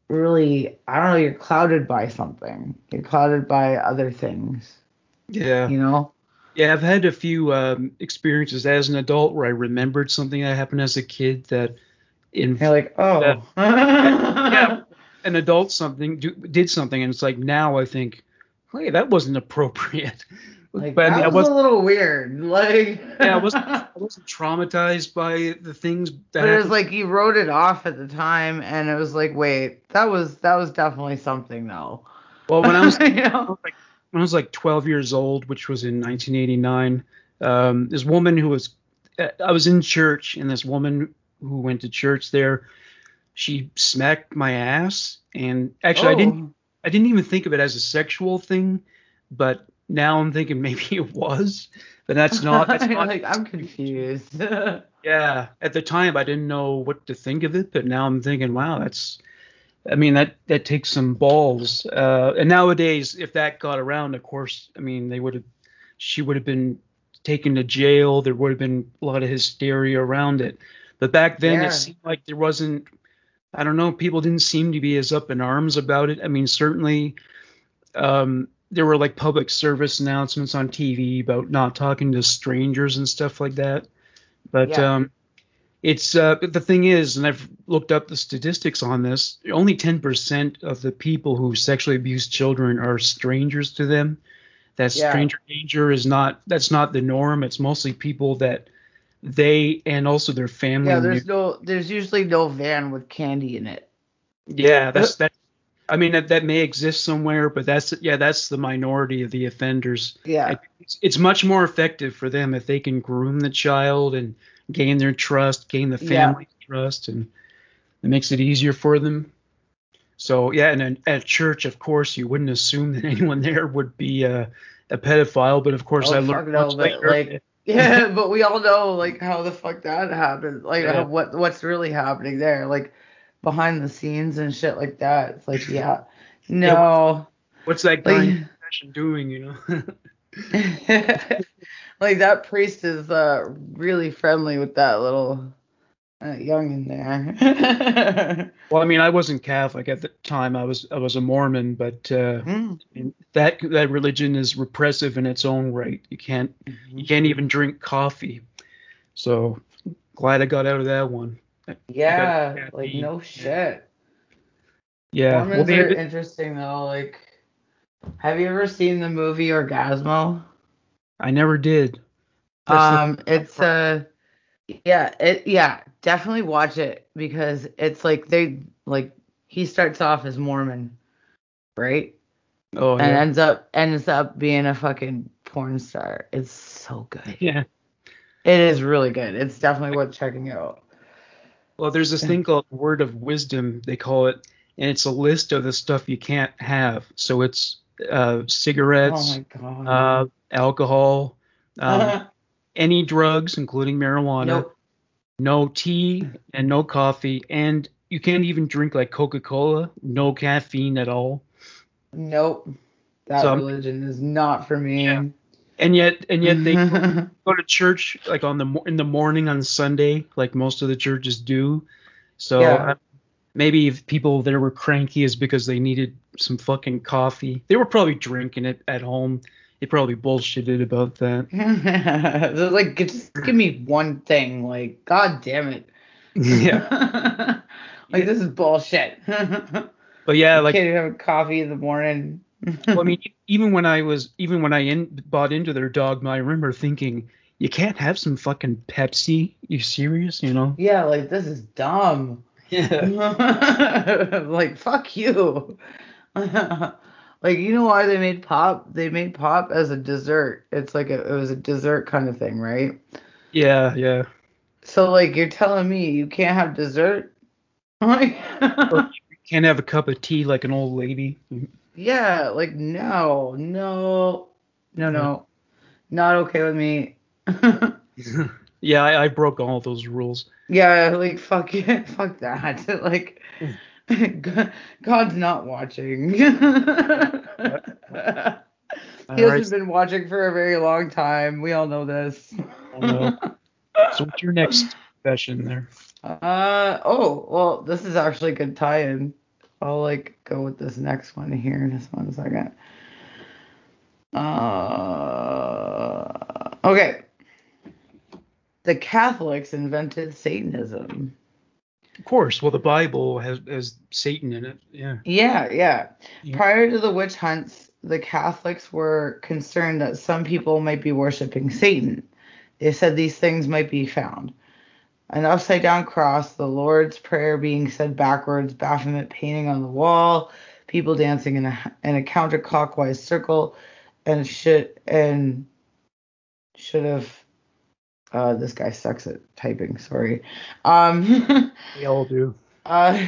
really, I don't know, you're clouded by something. You're clouded by other things. Yeah. You know? Yeah, I've had a few um, experiences as an adult where I remembered something that happened as a kid that in You're like, oh. That, yeah, an adult something do, did something, and it's like now I think, hey, that wasn't appropriate. Like, but, that I mean, was I wasn't, a little weird. Like, yeah, I wasn't, I wasn't traumatized by the things. That but it was like you wrote it off at the time, and it was like, wait, that was that was definitely something, though. Well, when I was, you know? like, when I was like twelve years old, which was in nineteen eighty-nine, um, this woman who was, I was in church, and this woman who went to church there, she smacked my ass, and actually, oh. I didn't. I didn't even think of it as a sexual thing, but now I'm thinking maybe it was, but that's not. That's not like, I'm confused. Yeah. At the time, I didn't know what to think of it, but now I'm thinking, wow, that's, I mean, that, that takes some balls. Uh, and nowadays, if that got around, of course, I mean, they would have, she would have been taken to jail. There would have been a lot of hysteria around it. But back then, yeah. It seemed like there wasn't, I don't know, people didn't seem to be as up in arms about it. I mean, certainly um, there were like public service announcements on T V about not talking to strangers and stuff like that. But yeah. um, it's uh, the thing is, and I've looked up the statistics on this, only ten percent of the people who sexually abuse children are strangers to them. That yeah. stranger danger is not, that's not the norm. It's mostly people that they and also their family. Yeah, there's no, there's usually no van with candy in it. Yeah, that's that. I mean, that, that may exist somewhere, but that's yeah, that's the minority of the offenders. Yeah, it's, it's much more effective for them if they can groom the child and gain their trust, gain the family's yeah. trust, and it makes it easier for them. So yeah, and at church, of course, you wouldn't assume that anyone there would be a, a pedophile, but of course, oh, I learned much later. Like, yeah, but we all know like how the fuck that happened, like yeah. how, what what's really happening there, like behind the scenes and shit like that. It's like, yeah, no. Yeah, what's, what's that guy in Confession doing, you know? Like that priest is uh, really friendly with that little uh, youngin there. Well, I mean, I wasn't Catholic at the time. I was I was a Mormon, but uh, mm. I mean, that that religion is repressive in its own right. You can't mm-hmm. you can't even drink coffee. So glad I got out of that one. Yeah, like no shit. Yeah, Mormons well, are it, interesting though. Like, have you ever seen the movie Orgasmo? I never did. That's um, the, it's a uh, Yeah, it yeah, definitely watch it, because it's like they like he starts off as Mormon, right? Oh, and yeah. ends up ends up being a fucking porn star. It's so good. Yeah. It is really good. It's definitely worth checking out. Well, there's this thing called Word of Wisdom, they call it, and it's a list of the stuff you can't have. So it's uh cigarettes, oh my God. uh alcohol, um any drugs, including marijuana, nope. no tea and no coffee, and you can't even drink like Coca-Cola, no caffeine at all. Nope. That so, religion is not for me. Yeah. And yet, and yet they go to church like on the in the morning on Sunday, like most of the churches do. So yeah. Maybe if people that were cranky is because they needed some fucking coffee. They were probably drinking it at home. They probably bullshitted about that. They're like, just give me one thing. Like, God damn it. Yeah. Like, this is bullshit. But yeah, you like, can't have a coffee in the morning. Well, I mean, even when I was, even when I in, bought into their dogma, I remember thinking, you can't have some fucking Pepsi. You serious? You know? Yeah, like, this is dumb. Yeah. Like, fuck you. Like, you know why they made pop? They made pop as a dessert. It's like a, it was a dessert kind of thing, right? Yeah, yeah. So, like, you're telling me you can't have dessert? Like, you can't have a cup of tea like an old lady? Yeah, like, no, no, no, no. Not okay with me. Yeah, I, I broke all those rules. Yeah, like, fuck it, fuck that. Like, God's not watching. He hasn't been watching for a very long time. We all know this. I know. So what's your next confession there? Uh oh, well, this is actually a good tie-in. I'll, like, go with this next one here in just one second. Uh, okay. The Catholics invented Satanism. Of course. Well, the Bible has, has Satan in it. Yeah. Yeah, yeah. Yeah. Prior to the witch hunts, the Catholics were concerned that some people might be worshiping Satan. They said these things might be found. An upside-down cross, the Lord's Prayer being said backwards, Baphomet painting on the wall, people dancing in a, in a counterclockwise circle, and should, and should have... Uh, this guy sucks at typing, sorry. Um, we all do. Uh,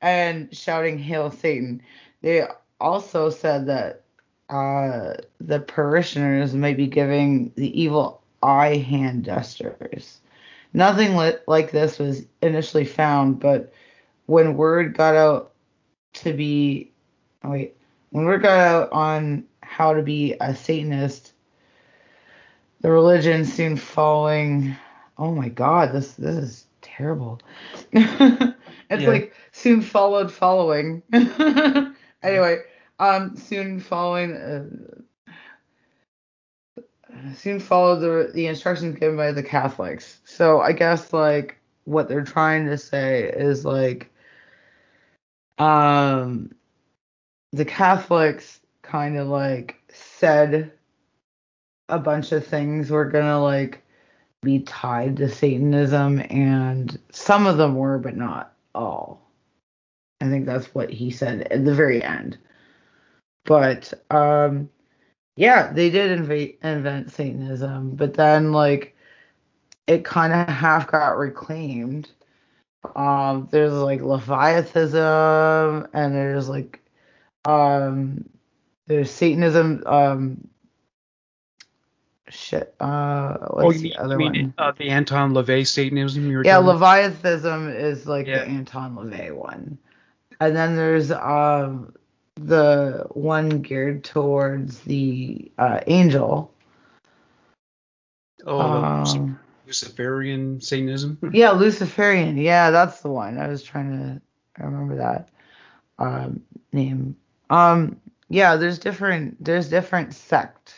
and shouting, "Hail Satan." They also said that uh, the parishioners might be giving the evil eye hand gestures. Nothing li- like this was initially found, but when word got out to be... Oh, wait. When word got out on how to be a Satanist... The religion soon following, oh my God, this this is terrible. It's yeah. Like soon followed following. Anyway, um, soon following, uh, soon followed the the instructions given by the Catholics. So I guess like what they're trying to say is like, um, the Catholics kind of like said a bunch of things were gonna like be tied to Satanism, and some of them were, but not all. I think that's what he said at the very end. But um, yeah, they did invent invent Satanism, but then like it kind of half got reclaimed. Um, there's like Leviathanism, and there's like um, there's Satanism. Um, Shit. Uh, what's oh, you the mean, other mean, one? Uh, the Anton LaVey Satanism. You were yeah, Leviathanism about? Is like yeah. The Anton LaVey one, and then there's um the one geared towards the uh, angel. Oh, um, Luciferian Satanism. Yeah, Luciferian. Yeah, that's the one. I was trying to remember that um, name. Um, yeah, there's different. There's different sects.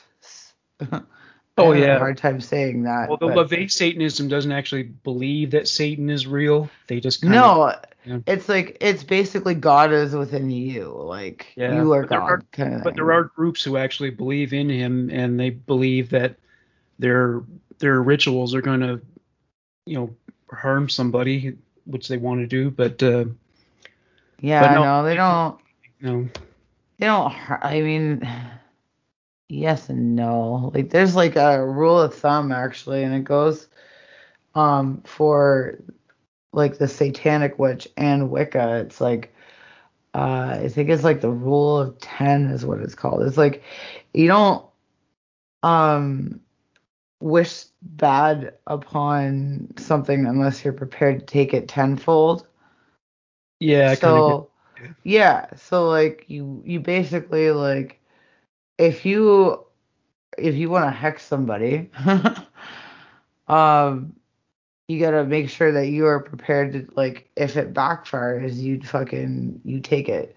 Oh, I yeah. Have a hard time saying that. Well, the LaVey Satanism doesn't actually believe that Satan is real. They just kind no, of... No, yeah. It's like, it's basically God is within you. Like, yeah. You are but God. Are, kind of but thing. There are groups who actually believe in him, and they believe that their their rituals are going to, you know, harm somebody, which they want to do, but... Uh, yeah, but no, no, they don't... No. They don't... I mean... Yes and no. Like there's like a rule of thumb actually, and it goes um for like the Satanic Witch and Wicca. It's like uh I think it's like the rule of ten is what it's called. It's like you don't um wish bad upon something unless you're prepared to take it tenfold. Yeah. So kind of yeah. So like you you basically like. If you if you want to hex somebody, um, you got to make sure that you are prepared to, like, if it backfires, you'd fucking, you take it.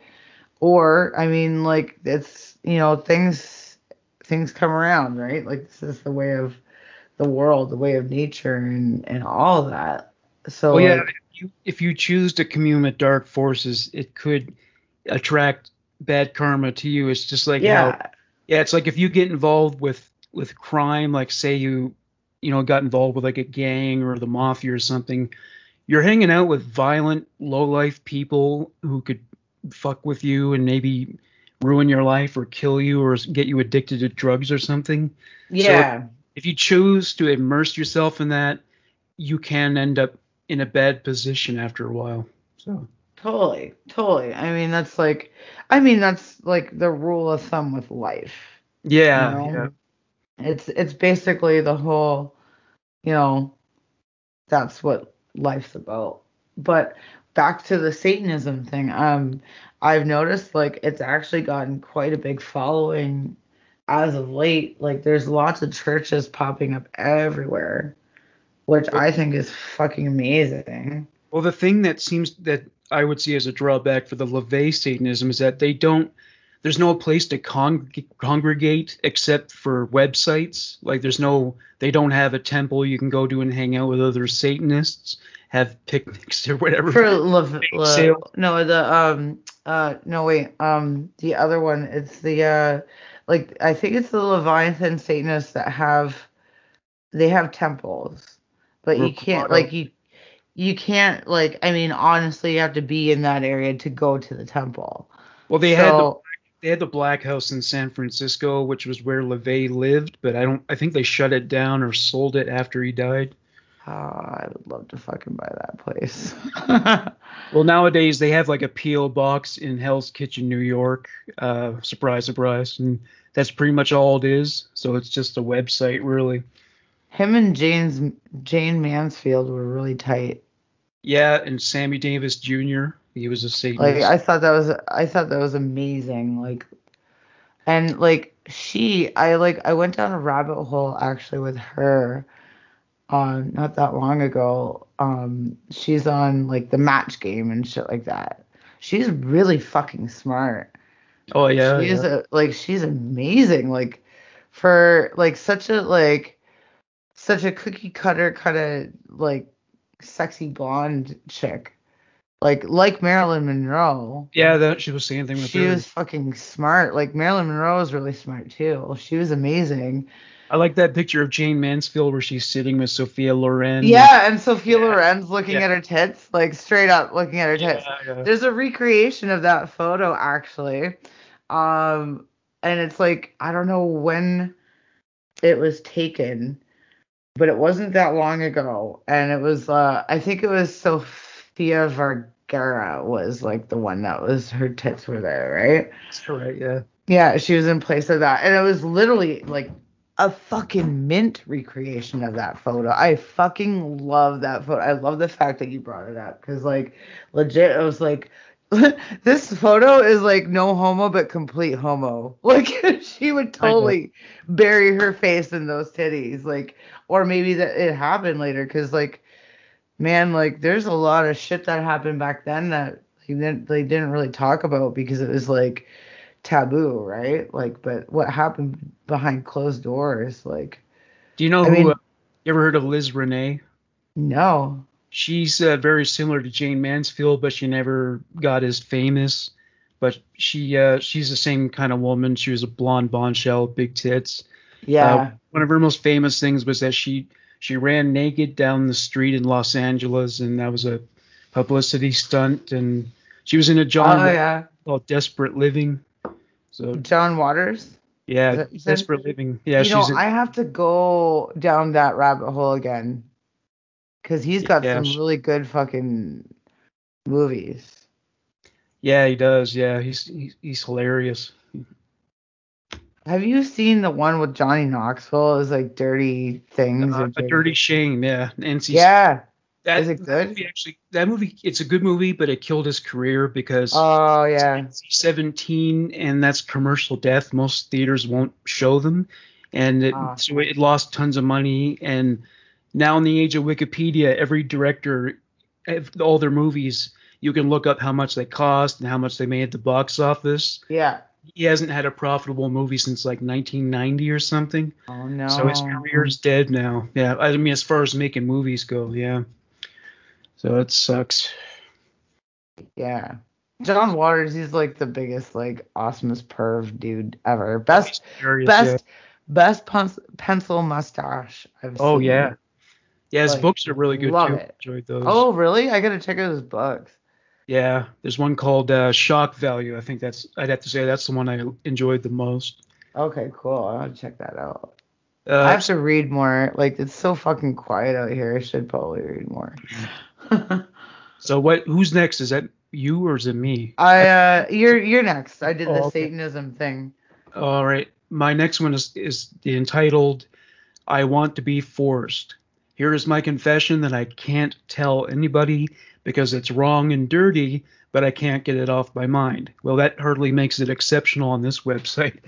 Or, I mean, like, it's, you know, things, things come around, right? Like, this is the way of the world, the way of nature, and, and all of that. So, well, yeah, like, if, you, if you choose to commune with dark forces, it could attract bad karma to you. It's just like, yeah, how, yeah, it's like if you get involved with, with crime, like, say you, you know, got involved with like a gang or the mafia or something, you're hanging out with violent, low-life people who could fuck with you and maybe ruin your life or kill you or get you addicted to drugs or something. Yeah. So if, if you choose to immerse yourself in that, you can end up in a bad position after a while. So totally, totally. I mean, that's like, I mean, that's like the rule of thumb with life. Yeah. You know? Yeah. It's it's basically the whole, you know, that's what life's about. But back to the Satanism thing, um, I've noticed, like, it's actually gotten quite a big following as of late. Like, there's lots of churches popping up everywhere, which I think is fucking amazing. Well, the thing that seems that I would see as a drawback for the LaVey Satanism is that they don't, there's no place to con- congregate except for websites. Like, there's no, they don't have a temple you can go to and hang out with other Satanists, have picnics or whatever. For La- La- no, the um uh no wait um the other one, it's the uh like I think it's the Leviathan Satanists that have, they have temples, but you can't like you you can't like I mean honestly you have to be in that area to go to the temple. Well, they so, had. The- They had the Black House in San Francisco, which was where LaVey lived, but I don't. I think they shut it down or sold it after he died. Oh, I would love to fucking buy that place. Well, nowadays they have like a P O box in Hell's Kitchen, New York. Uh, surprise, surprise, and that's pretty much all it is. So it's just a website, really. Him and Jane's Jayne Mansfield were really tight. Yeah, and Sammy Davis Junior He was a Satanist. Like, I thought that was I thought that was amazing. Like, and like she, I like I went down a rabbit hole actually with her, um, not that long ago. Um, she's on like the Match Game and shit like that. She's really fucking smart. Oh yeah. She's yeah. like she's amazing. Like, for like such a like such a cookie cutter kind of like sexy blonde chick. Like like Marilyn Monroe. Yeah, that she was saying thing with she her. She was fucking smart. Like, Marilyn Monroe was really smart too. She was amazing. I like that picture of Jayne Mansfield where she's sitting with Sophia Loren. Yeah, and Sophia yeah. Loren's looking yeah. at her tits, like straight up looking at her tits. Yeah, yeah. There's a recreation of that photo actually, um, and it's like I don't know when it was taken, but it wasn't that long ago, and it was uh, I think it was so. Sofia Vergara was like the one that was, her tits were there, right? That's correct, yeah. Yeah, she was in place of that. And it was literally like a fucking mint recreation of that photo. I fucking love that photo. I love the fact that you brought it up because, like, legit, I was like, this photo is like no homo, but complete homo. Like, she would totally bury her face in those titties. Like, or maybe that it happened later because, like, man, like, there's a lot of shit that happened back then that they didn't, they didn't really talk about because it was, like, taboo, right? Like, but what happened behind closed doors, like... Do you know I who... Mean, uh, you ever heard of Liz Renee? No. She's uh, very similar to Jayne Mansfield, but she never got as famous. But she uh, she's the same kind of woman. She was a blonde bombshell, big tits. Yeah. Uh, one of her most famous things was that she... She ran naked down the street in Los Angeles, and that was a publicity stunt. And she was in a John oh, Waters yeah. called Desperate Living. So John Waters? Yeah, is that, is Desperate that, Living. Yeah, you she's know, in, I have to go down that rabbit hole again because he's got yeah, some she, really good fucking movies. Yeah, he does. Yeah, he's, he's he's hilarious. Have you seen the one with Johnny Knoxville? Is like Dirty Things. Uh, a Dirty Shame, yeah. Nancy. Yeah. That, is it good? Movie actually, that movie, it's a good movie, but it killed his career because oh yeah, he's seventeen, and that's commercial death. Most theaters won't show them, and it, oh. so it lost tons of money, and now in the age of Wikipedia, every director, all their movies, you can look up how much they cost and how much they made at the box office. Yeah. He hasn't had a profitable movie since like nineteen ninety or something. Oh, no. So his career's dead now. Yeah. I mean, as far as making movies go, yeah. So it sucks. Yeah. John Waters, he's like the biggest, like, awesomest perv dude ever. Best, curious, best, yeah. best pun- pencil mustache I've seen. Oh, yeah. Yeah, his like, books are really good, love too. It. Enjoyed those. Oh, really? I got to check out his books. Yeah, there's one called uh, Shock Value. I think that's, I'd have to say that's the one I enjoyed the most. Okay, cool. I'll check that out. Uh, I have to read more. Like, it's so fucking quiet out here. I should probably read more. So what? Who's next? Is that you or is it me? I uh, you're you're next. I did oh, the okay. Satanism thing. All right. My next one is is entitled "I Want to Be Forced." Here is my confession that I can't tell anybody because it's wrong and dirty, but I can't get it off my mind. Well, that hardly makes it exceptional on this website.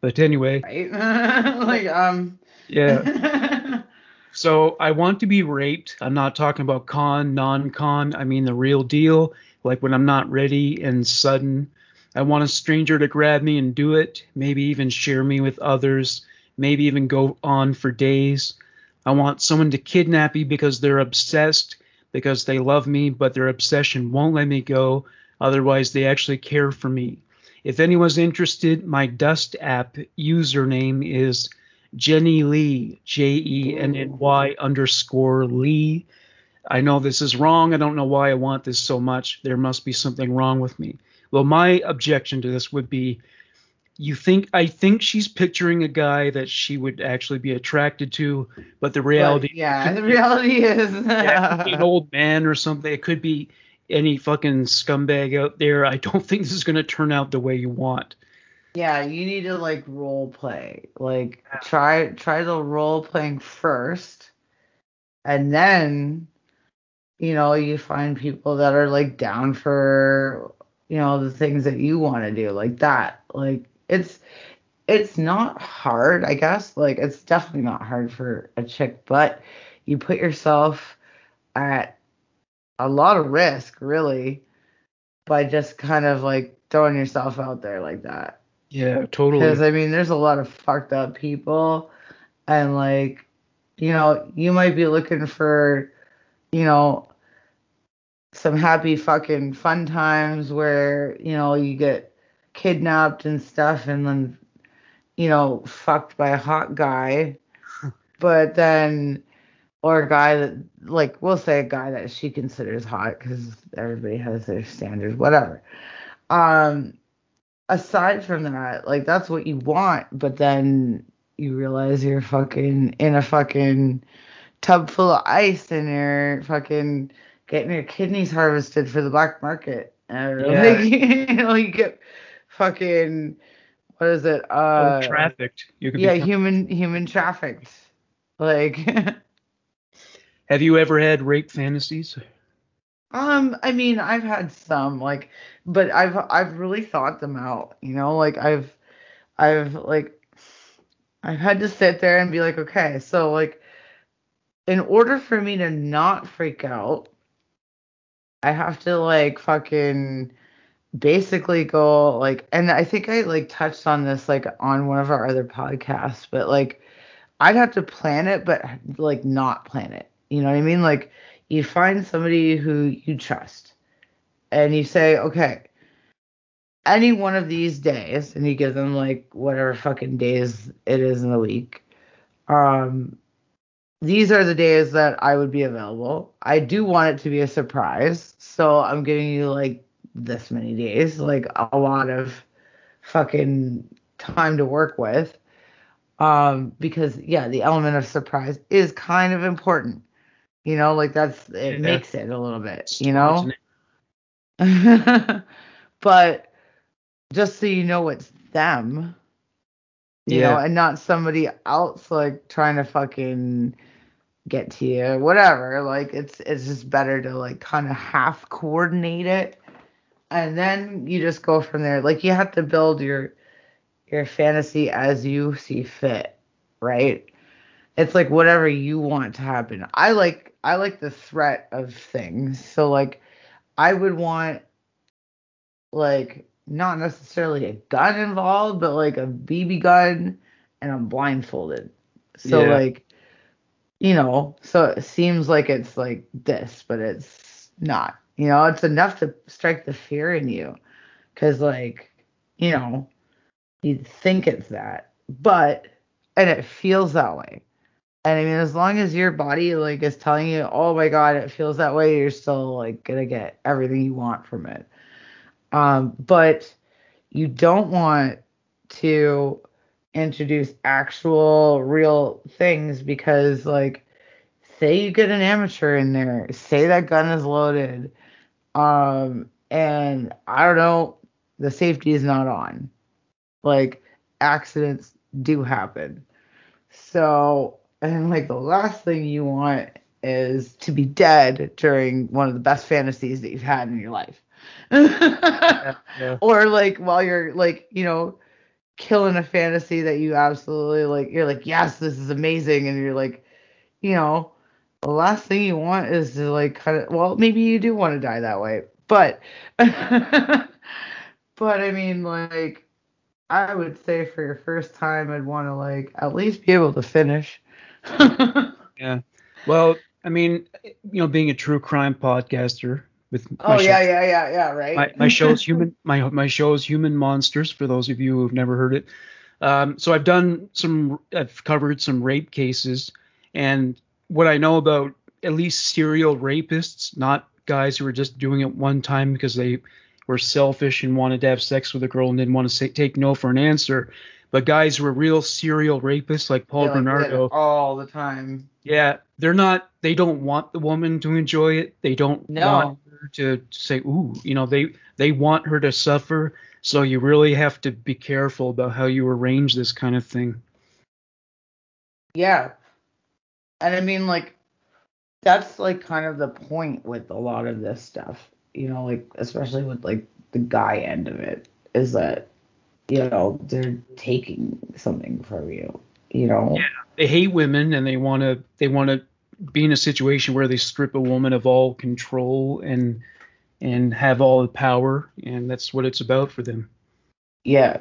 But anyway. Right? like, um. Yeah. So I want to be raped. I'm not talking about con, non-con. I mean the real deal. Like when I'm not ready and sudden. I want a stranger to grab me and do it. Maybe even share me with others. Maybe even go on for days. I want someone to kidnap me because they're obsessed, because they love me, but their obsession won't let me go. Otherwise, they actually care for me. If anyone's interested, my Dust app username is Jenny Lee, J E N N Y underscore Lee. I know this is wrong. I don't know why I want this so much. There must be something wrong with me. Well, my objection to this would be, You think I think she's picturing a guy that she would actually be attracted to, but the reality, but yeah, the reality is yeah, an old man or something. It could be any fucking scumbag out there. I don't think this is going to turn out the way you want. Yeah, you need to like role play, like try try the role playing first, and then you know you find people that are like down for you know the things that you want to do, like that, like. It's it's not hard, I guess. Like, it's definitely not hard for a chick, but you put yourself at a lot of risk, really, by just kind of, like, throwing yourself out there like that. Yeah, totally. Because, I mean, there's a lot of fucked up people, and, like, you know, you might be looking for, you know, some happy fucking fun times where, you know, you get kidnapped and stuff and then you know fucked by a hot guy but then or a guy that like we'll say a guy that she considers hot because everybody has their standards whatever um aside from that like that's what you want but then you realize you're fucking in a fucking tub full of ice and you're fucking getting your kidneys harvested for the black market and yeah. you know you get fucking what is it uh oh, trafficked you could yeah become... human human trafficked like Have you ever had rape fantasies? um I mean I've had some like but I've I've really thought them out you know like I've I've like I've had to sit there and be like okay so like in order for me to not freak out I have to like fucking basically go like and I think I like touched on this like on one of our other podcasts but like I'd have to plan it but like not plan it you know what I mean like you find somebody who you trust and you say okay any one of these days and you give them like whatever fucking days it is in the week um these are the days that I would be available I do want it to be a surprise so I'm giving you like this many days, like a lot of fucking time to work with. Um, because yeah, the element of surprise is kind of important. You know, like that's it yeah. makes it a little bit, you know. But just so you know it's them. You yeah. know, and not somebody else like trying to fucking get to you, whatever. Like it's it's just better to like kind of half coordinate it. And then you just go from there. Like, you have to build your your fantasy as you see fit, right? it's like whatever you want to happen. I like I like the threat of things. So like I would want like not necessarily a gun involved, but like a B B gun, and I'm blindfolded. So yeah. like you know, so it seems like it's like this, but it's not. You know, it's enough to strike the fear in you, because like you know, you think it's that, but and it feels that way. And I mean, as long as your body like is telling you, oh my god, it feels that way, you're still like gonna get everything you want from it. Um, but you don't want to introduce actual real things, because like say you get an amateur in there, say that gun is loaded, um, and I don't know, the safety is not on. Like accidents do happen. So, and like the last thing you want is to be dead during one of the best fantasies that you've had in your life. yeah, yeah. Or like while you're like, you know, killing a fantasy that you absolutely like, you're like, yes, this is amazing, and you're like, you know, the last thing you want is to like kind of, well, maybe you do want to die that way, but but I mean, like I would say for your first time, I'd want to like at least be able to finish. Yeah, well, I mean, you know, being a true crime podcaster with oh yeah show, yeah yeah yeah right my, my show's human my my show's Human Monsters, for those of you who've never heard it. Um, so I've done some I've covered some rape cases, and what I know about at least serial rapists, not guys who were just doing it one time because they were selfish and wanted to have sex with a girl and didn't want to say, take no for an answer, but guys who were real serial rapists like Paul yeah, Bernardo like all the time. Yeah, they're not. They don't want the woman to enjoy it. They don't no. want her to say, "Ooh," you know. They they want her to suffer. So you really have to be careful about how you arrange this kind of thing. Yeah, and I mean, like, that's like kind of the point with a lot of this stuff. You know, like especially with like the guy end of it, is that you know they're taking something from you. You know. Yeah. They hate women, and they want to they want to be in a situation where they strip a woman of all control and and have all the power, and that's what it's about for them. Yeah.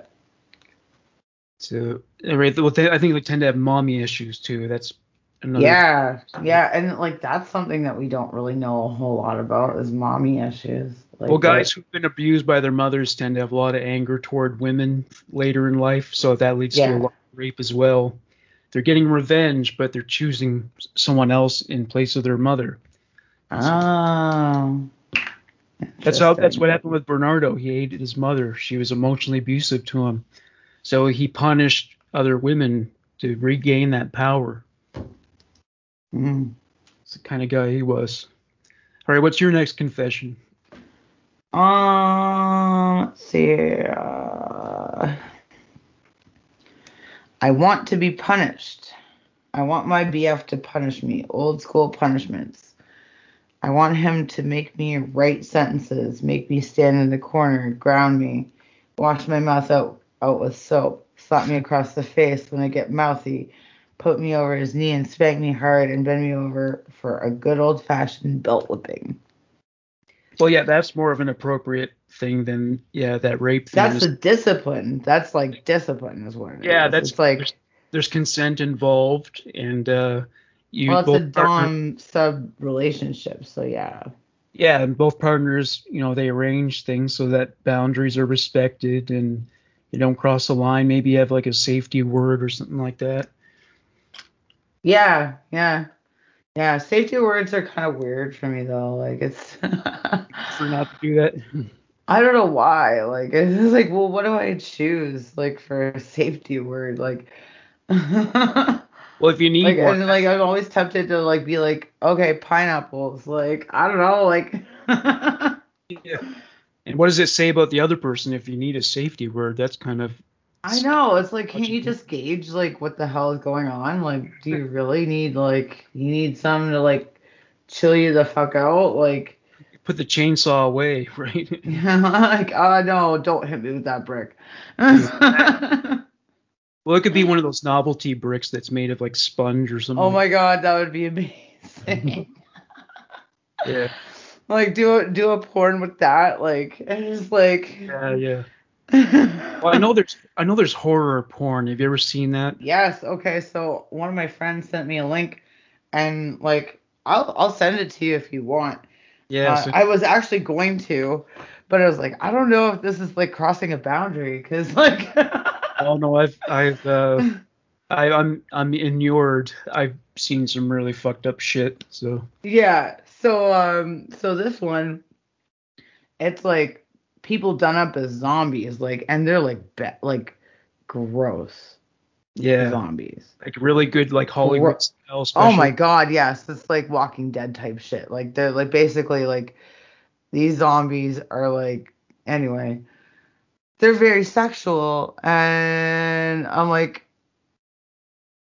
So right, I think they tend to have mommy issues too. That's another. Yeah, thing. Yeah, and like that's something that we don't really know a whole lot about is mommy issues. Like, well, guys who've been abused by their mothers tend to have a lot of anger toward women later in life, so that leads yeah. to a lot of rape as well. They're getting revenge, but they're choosing someone else in place of their mother. Oh. That's how. That's what happened with Bernardo. He hated his mother. She was emotionally abusive to him. So he punished other women to regain that power. Mm. That's the kind of guy he was. All right, what's your next confession? Uh, let's see. Uh... I want to be punished. I want my B F to punish me. Old school punishments. I want him to make me write sentences, make me stand in the corner, ground me, wash my mouth out, out with soap, slap me across the face when I get mouthy, put me over his knee and spank me hard and bend me over for a good old-fashioned belt whipping. Well, yeah, that's more of an appropriate thing than, yeah, that rape thing. That's the discipline. That's like discipline is what it is. Yeah, that's it's like. There's, there's consent involved, and uh, you well, both. Well, it's a dom sub relationship, so yeah. Yeah, and both partners, you know, they arrange things so that boundaries are respected and you don't cross the line. Maybe you have like a safety word or something like that. Yeah, yeah. Yeah, safety words are kind of weird for me though. Like it's for not to do that. I don't know why. Like it's like, well, what do I choose like for a safety word? Like, well, if you need like, one, and, like I'm always tempted to like be like, okay, pineapples. Like I don't know. Like yeah. And what does it say about the other person if you need a safety word? That's kind of. I know. It's like, can't you just gauge, like, what the hell is going on? Like, do you really need, like, you need something to, like, chill you the fuck out? Like, put the chainsaw away, right? Yeah, like, oh, no, don't hit me with that brick. Well, it could be one of those novelty bricks that's made of like sponge or something. Oh my god, that would be amazing. Yeah. Like do a do a porn with that, like and just like. Yeah, yeah. Well, I know there's I know there's horror porn. Have you ever seen that? Yes. Okay, so one of my friends sent me a link, and like I'll I'll send it to you if you want. Yeah. Uh, so- I was actually going to, but I was like, I don't know if this is like crossing a boundary, because like. Oh no, I've I've uh, I, I'm I'm inured. I've seen some really fucked up shit. So yeah, so um, so this one, it's like people done up as zombies, like, and they're like be- like gross. Yeah, zombies. Like really good, like Hollywood Gro- style special. Oh my god, yes, it's like Walking Dead type shit. Like they're like basically like these zombies are like anyway. They're very sexual, and I'm like,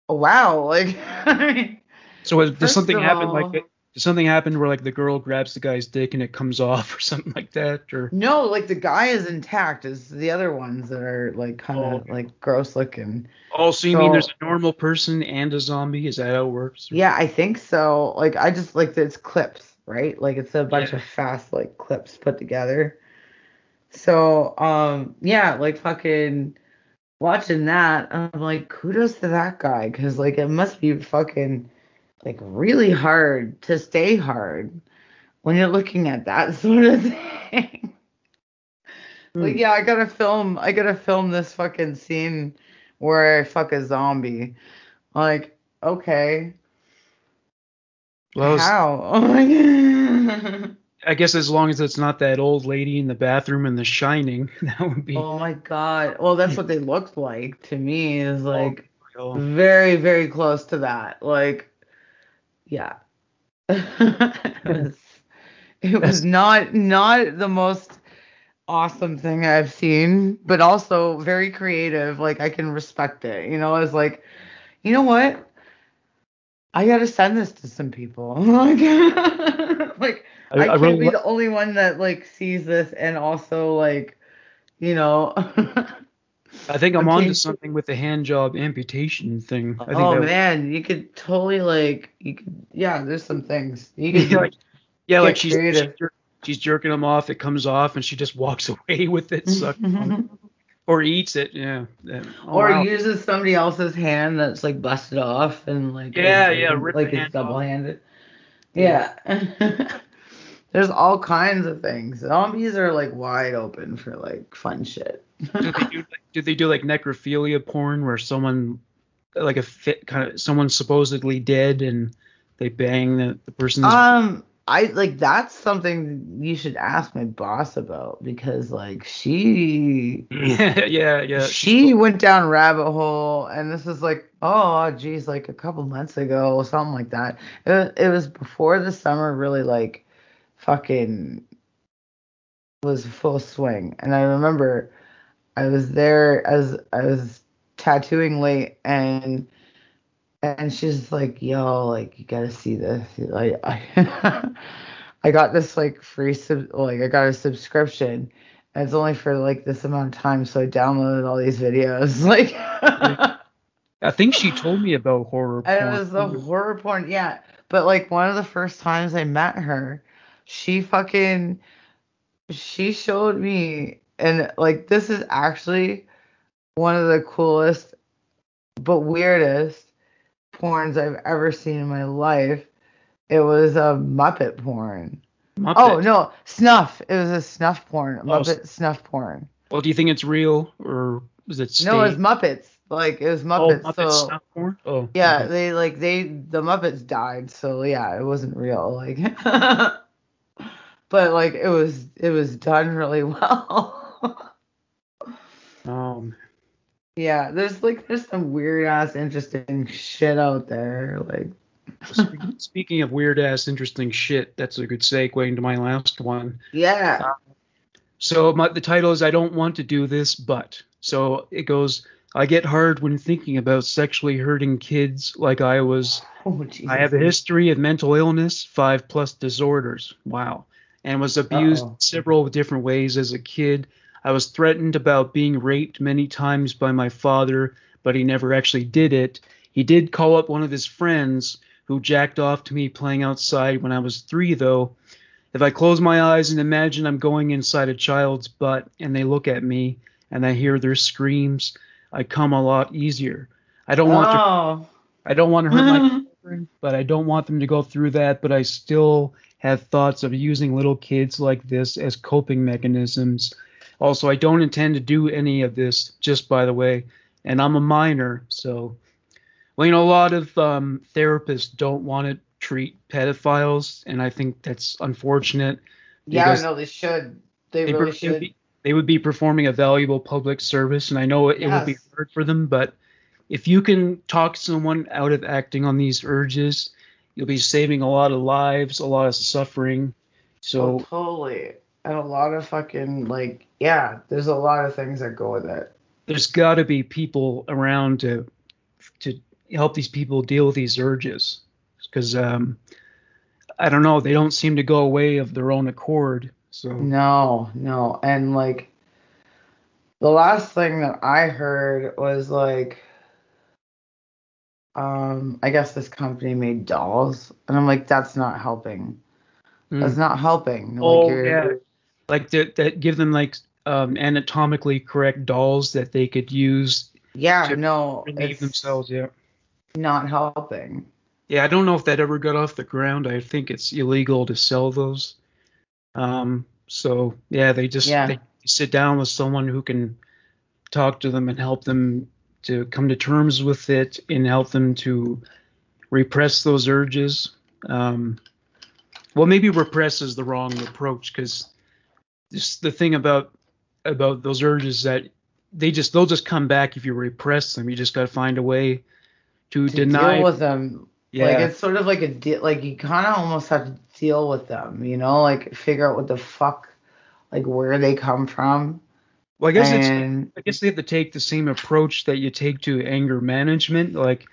oh, wow, like. I mean, so does something happen all, like? Does something happen where like the girl grabs the guy's dick and it comes off or something like that, or? No, like the guy is intact. It's the other ones that are like kind of oh. like gross looking. Oh, so you so, mean there's a normal person and a zombie? Is that how it works? Or? Yeah, I think so. Like I just like it's clips, right? Like it's a bunch yeah. of fast like clips put together. So, um, yeah, like fucking watching that, I'm like, kudos to that guy, because like it must be fucking like really hard to stay hard when you're looking at that sort of thing. Mm. Like, yeah, I gotta film, I gotta film this fucking scene where I fuck a zombie. Like, okay, well, how? Oh my god. I guess as long as it's not that old lady in the bathroom in The Shining, that would be. Oh my god! Well, that's what they looked like to me. Is like oh, very, very close to that. Like, yeah, it was. It was not not the most awesome thing I've seen, but also very creative. Like I can respect it. You know, I was like, you know what? I gotta send this to some people. Like. I, I can't I really be the only one that like sees this and also like, you know. I think I'm onto something with the hand job amputation thing. I think oh man, would... you could totally like, you could yeah. There's some things you could like, yeah, like she's she's, jer- she's jerking them off. It comes off and she just walks away with it, sucked it. Or eats it, yeah. yeah. Oh, or wow. Uses somebody else's hand that's like busted off and like yeah, and, yeah, and, rip like it's double handed. Yeah. yeah. There's all kinds of things. Zombies are like wide open for like fun shit. do, they do, do they do like necrophilia porn where someone like a fit kind of someone supposedly dead and they bang the, the person's? Um, I like that's something you should ask my boss about, because like she yeah yeah yeah she went down rabbit hole, and this is like oh geez like a couple months ago or something like that. It, it was before the summer really like. Fucking was full swing, and I remember I was there as I was tattooing late, and and she's like, "Yo, like you gotta see this." Like I, I got this like free sub, like I got a subscription, and it's only for like this amount of time, so I downloaded all these videos. Like, I think she told me about horror porn. And it was the horror porn, yeah. But like one of the first times I met her. She fucking, she showed me, and like this is actually one of the coolest but weirdest porns I've ever seen in my life. It was a Muppet porn. Muppet. Oh no, snuff. It was a snuff porn. Oh, Muppet snuff porn. Well, do you think it's real or is it staged? No, it was Muppets. Like it was Muppets. Oh, Muppets so, snuff porn? Oh. Yeah, okay. they like they the Muppets died, so yeah, it wasn't real. Like. But like it was, it was done really well. um. Yeah, there's like there's some weird ass interesting shit out there. Like. Speaking of weird ass interesting shit, that's a good segue into my last one. Yeah. Uh, so my, the title is "I Don't Want to Do This, But." So it goes. I get hard when thinking about sexually hurting kids like I was. Oh, Jesus. I have a history of mental illness, five plus disorders. Wow. And was abused Uh-oh. several different ways as a kid. I was threatened about being raped many times by my father, but he never actually did it. He did call up one of his friends who jacked off to me playing outside when I was three, though. If I close my eyes and imagine I'm going inside a child's butt and they look at me and I hear their screams, I come a lot easier. I don't want oh. to, I don't want to hurt my children, but I don't want them to go through that. But I still have thoughts of using little kids like this as coping mechanisms. Also, I don't intend to do any of this, just by the way, and I'm a minor, so... Well, you know, a lot of um, therapists don't want to treat pedophiles, and I think that's unfortunate. Yeah, no, they should. They, they really per- should. Would be, they would be performing a valuable public service, and I know it, yes. it would be hard for them, but if you can talk someone out of acting on these urges, you'll be saving a lot of lives, a lot of suffering. So oh, totally. And a lot of fucking, like, yeah, there's a lot of things that go with it. There's got to be people around to to help these people deal with these urges, because um, I don't know, they don't seem to go away of their own accord. So no, no. And like the last thing that I heard was like, um, I guess this company made dolls, and I'm like, that's not helping. Mm. That's not helping. Oh, like, yeah. Like that, that give them like um, anatomically correct dolls that they could use. Yeah, to no, relieve themselves. Yeah. Not helping. Yeah, I don't know if that ever got off the ground. I think it's illegal to sell those. Um, so yeah, they just yeah. They sit down with someone who can talk to them and help them to come to terms with it and help them to repress those urges. Um, well, maybe repress is the wrong approach, because the thing about about those urges that they just they'll just come back if you repress them. You just got to find a way to, to deny deal with them. Yeah. Like it's sort of like a de- like you kind of almost have to deal with them, you know, like figure out what the fuck, like where they come from. Well, I guess and, it's I guess they have to take the same approach that you take to anger management, like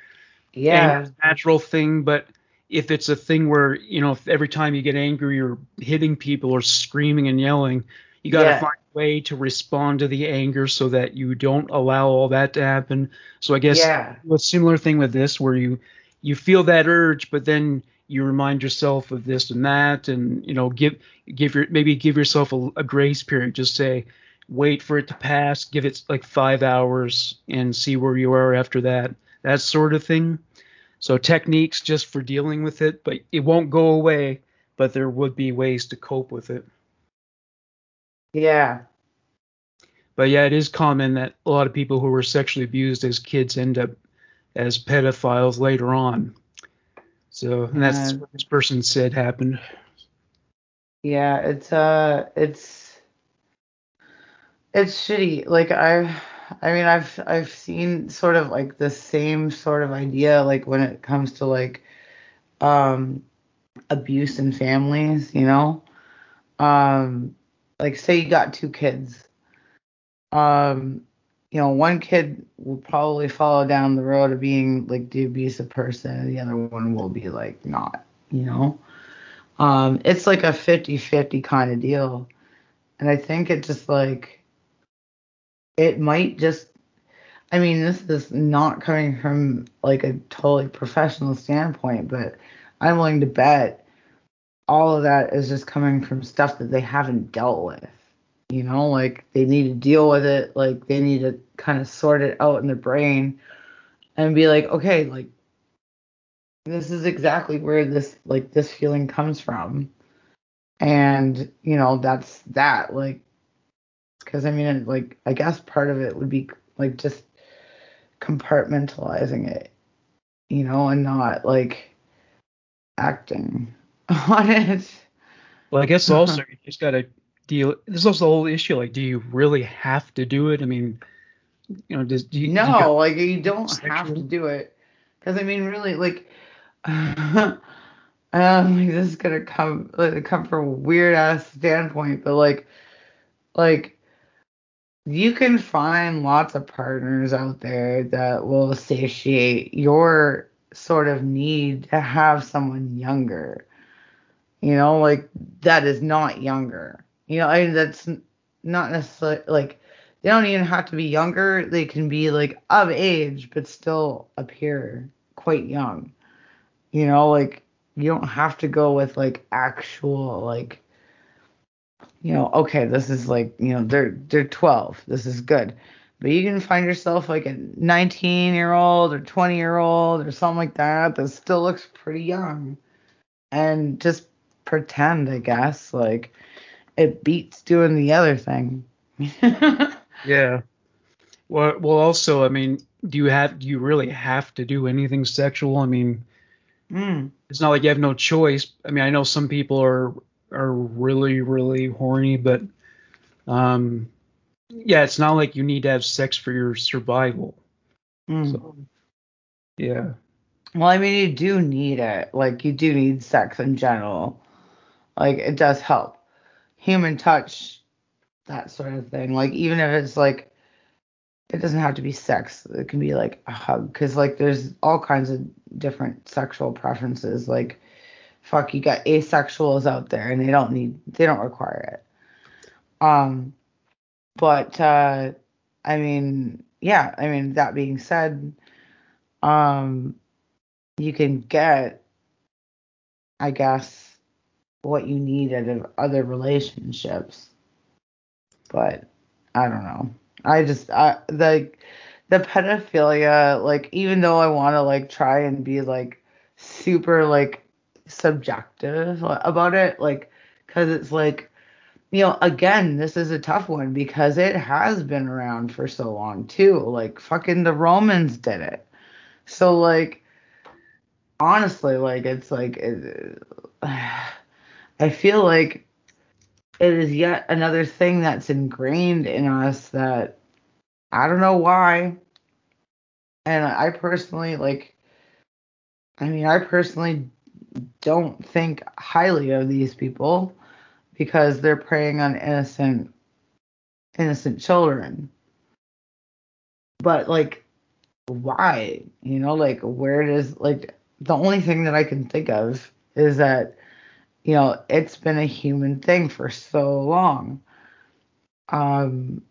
yeah, it's a natural thing. But if it's a thing where, you know, if every time you get angry you're hitting people or screaming and yelling, you got to yeah. find a way to respond to the anger so that you don't allow all that to happen. So I guess yeah. a similar thing with this, where you, you feel that urge, but then you remind yourself of this and that, and, you know, give, give your, maybe give yourself a, a grace period. Just say, wait for it to pass, give it like five hours and see where you are after that, that sort of thing. So techniques just for dealing with it, but it won't go away, but there would be ways to cope with it. Yeah. But yeah, it is common that a lot of people who were sexually abused as kids end up as pedophiles later on. So and that's uh, what this person said happened. Yeah, it's uh it's it's shitty. Like I I mean I've I've seen sort of like the same sort of idea, like when it comes to like um abuse in families, you know? Um Like, say you got two kids, um, you know, one kid will probably follow down the road of being, like, the abusive person, and the other one will be, like, not, you know? Um, it's, like, a fifty-fifty kind of deal. And I think it just, like, it might just, I mean, this is not coming from, like, a totally professional standpoint, but I'm willing to bet all of that is just coming from stuff that they haven't dealt with, you know, like they need to deal with it. Like they need to kind of sort it out in their brain and be like, okay, like this is exactly where this, like this feeling comes from. And, you know, that's that, like, cause I mean, like, I guess part of it would be like just compartmentalizing it, you know, and not like acting on it. Well, I guess also you just gotta deal. There's also the whole issue, like, do you really have to do it? I mean, you know, does do you? No, you like you don't sexual? have to do it, because I mean, really, like, um, like this is gonna come like, come from a weird ass standpoint, but like, like you can find lots of partners out there that will satiate your sort of need to have someone younger. You know, like, that is not younger. You know, I mean, that's not necessarily, like, they don't even have to be younger. They can be like of age, but still appear quite young. You know, like you don't have to go with like actual like, you know, okay, this is like, you know, they're they're twelve. This is good. But you can find yourself like a nineteen-year-old or twenty-year-old or something like that that still looks pretty young. And just pretend, I guess, like it beats doing the other thing. Yeah. Well, well, also, I mean, do you have, do you really have to do anything sexual? I mean, mm. it's not like you have no choice. I mean, I know some people are are really, really horny, but um, yeah, it's not like you need to have sex for your survival. Mm. So, yeah. Well, I mean, you do need it. Like, you do need sex in general. Like, it does help. Human touch, that sort of thing. Like, even if it's, like, it doesn't have to be sex. It can be, like, a hug. Because, like, there's all kinds of different sexual preferences. Like, fuck, you got asexuals out there, and they don't need, they don't require it. Um, but, uh, I mean, yeah. I mean, that being said, um... you can get, I guess, what you need out of other relationships. But I don't know. I just, I, the, the pedophilia, like, even though I want to, like, try and be, like, super, like, subjective about it, like, because it's, like, you know, again, this is a tough one because it has been around for so long, too. Like, fucking the Romans did it. So, like, honestly, like, it's like, it, I feel like it is yet another thing that's ingrained in us that I don't know why. And I personally, like, I mean, I personally don't think highly of these people because they're preying on innocent, innocent children. But, like, why? You know, like, where does, like... The only thing that I can think of is that, you know, it's been a human thing for so long. Um,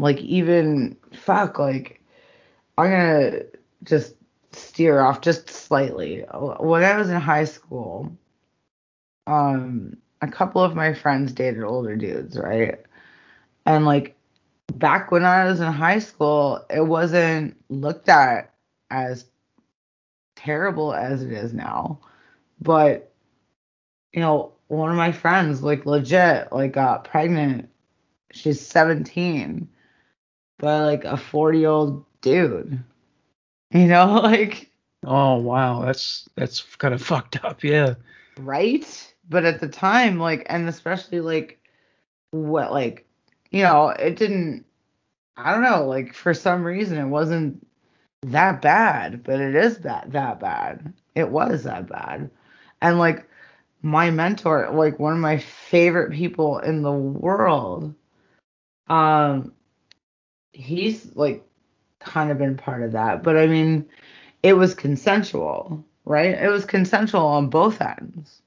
like, even, fuck, like, I'm going to just steer off just slightly. When I was in high school, um, a couple of my friends dated older dudes, right? And, like, back when I was in high school, it wasn't looked at as terrible as it is now, but you know, one of my friends, like, legit, like, got pregnant. She's seventeen by like a forty year old dude, you know, like, oh wow, that's that's kind of fucked up. Yeah, right? But at the time, like, and especially like what, like, you know, it didn't, I don't know, like, for some reason it wasn't that bad, but it is that that bad. It was that bad. And like my mentor, like one of my favorite people in the world, um he's like kind of been part of that, but I mean it was consensual, right? It was consensual on both ends,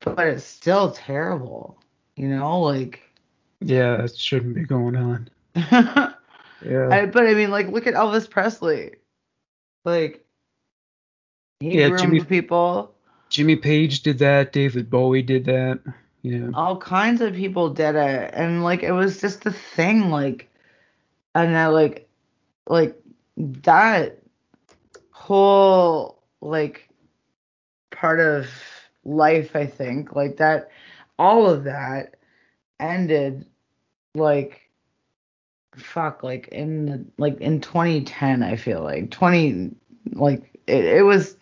but it's still terrible, you know, like, yeah, it shouldn't be going on. Yeah. I, but I mean, like, look at Elvis Presley. Like, he yeah, groomed Jimmy, people. Jimmy Page did that. David Bowie did that. Yeah. All kinds of people did it, and like it was just a thing. Like, and I like, like that whole like part of life. I think like that, all of that ended like. Fuck, like in the, like in twenty ten, I feel like twenty, like it, it was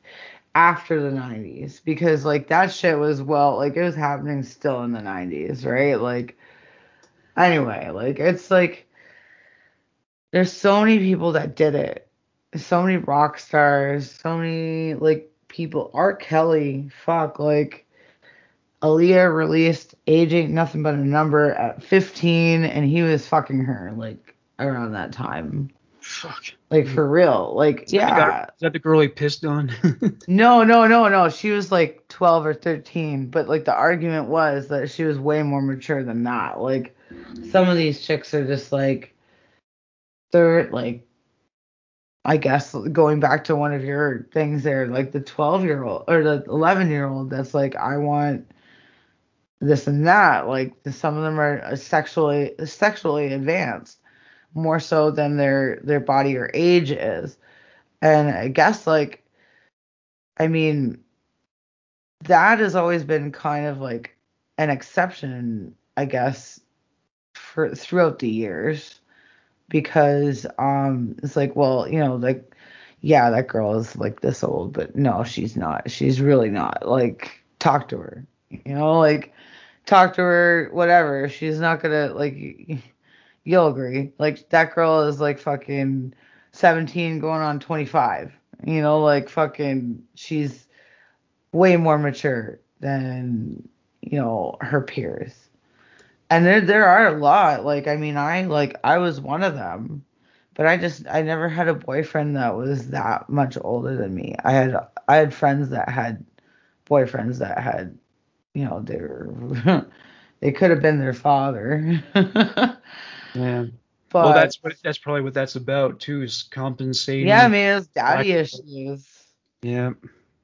after the nineties, because like that shit was, well, like it was happening still in the nineties, right? Like anyway, like it's like there's so many people that did it, so many rock stars, so many like people. R. Kelly, fuck, like. Aaliyah released Age Ain't Nothing But a Number at fifteen, and he was fucking her, like, around that time. Fuck. Like, for real. Like, is yeah. That, is that the girl he pissed on? no, no, no, no. She was, like, twelve or thirteen, but, like, the argument was that she was way more mature than that. Like, some of these chicks are just like, they're like, I guess going back to one of your things there, like the twelve year old or the eleven year old that's like, I want this and that. Like the, some of them are sexually sexually advanced more so than their their body or age is. And I guess like, I mean, that has always been kind of like an exception, I guess, for throughout the years, because um, it's like, well, you know, like, yeah, that girl is like this old, but no, she's not. She's really not. Like, talk to her, you know, like, talk to her, whatever. She's not gonna, like, you'll agree. Like, that girl is like fucking seventeen going on twenty-five, you know, like fucking, she's way more mature than, you know, her peers. And there there are a lot. Like, I mean, I like I was one of them, but I just I never had a boyfriend that was that much older than me. I had I had friends that had boyfriends that had, you know, they were they could have been their father. Yeah. But, well, that's what that's probably what that's about too, is compensating. Yeah, I mean, it's daddy issues. Yeah.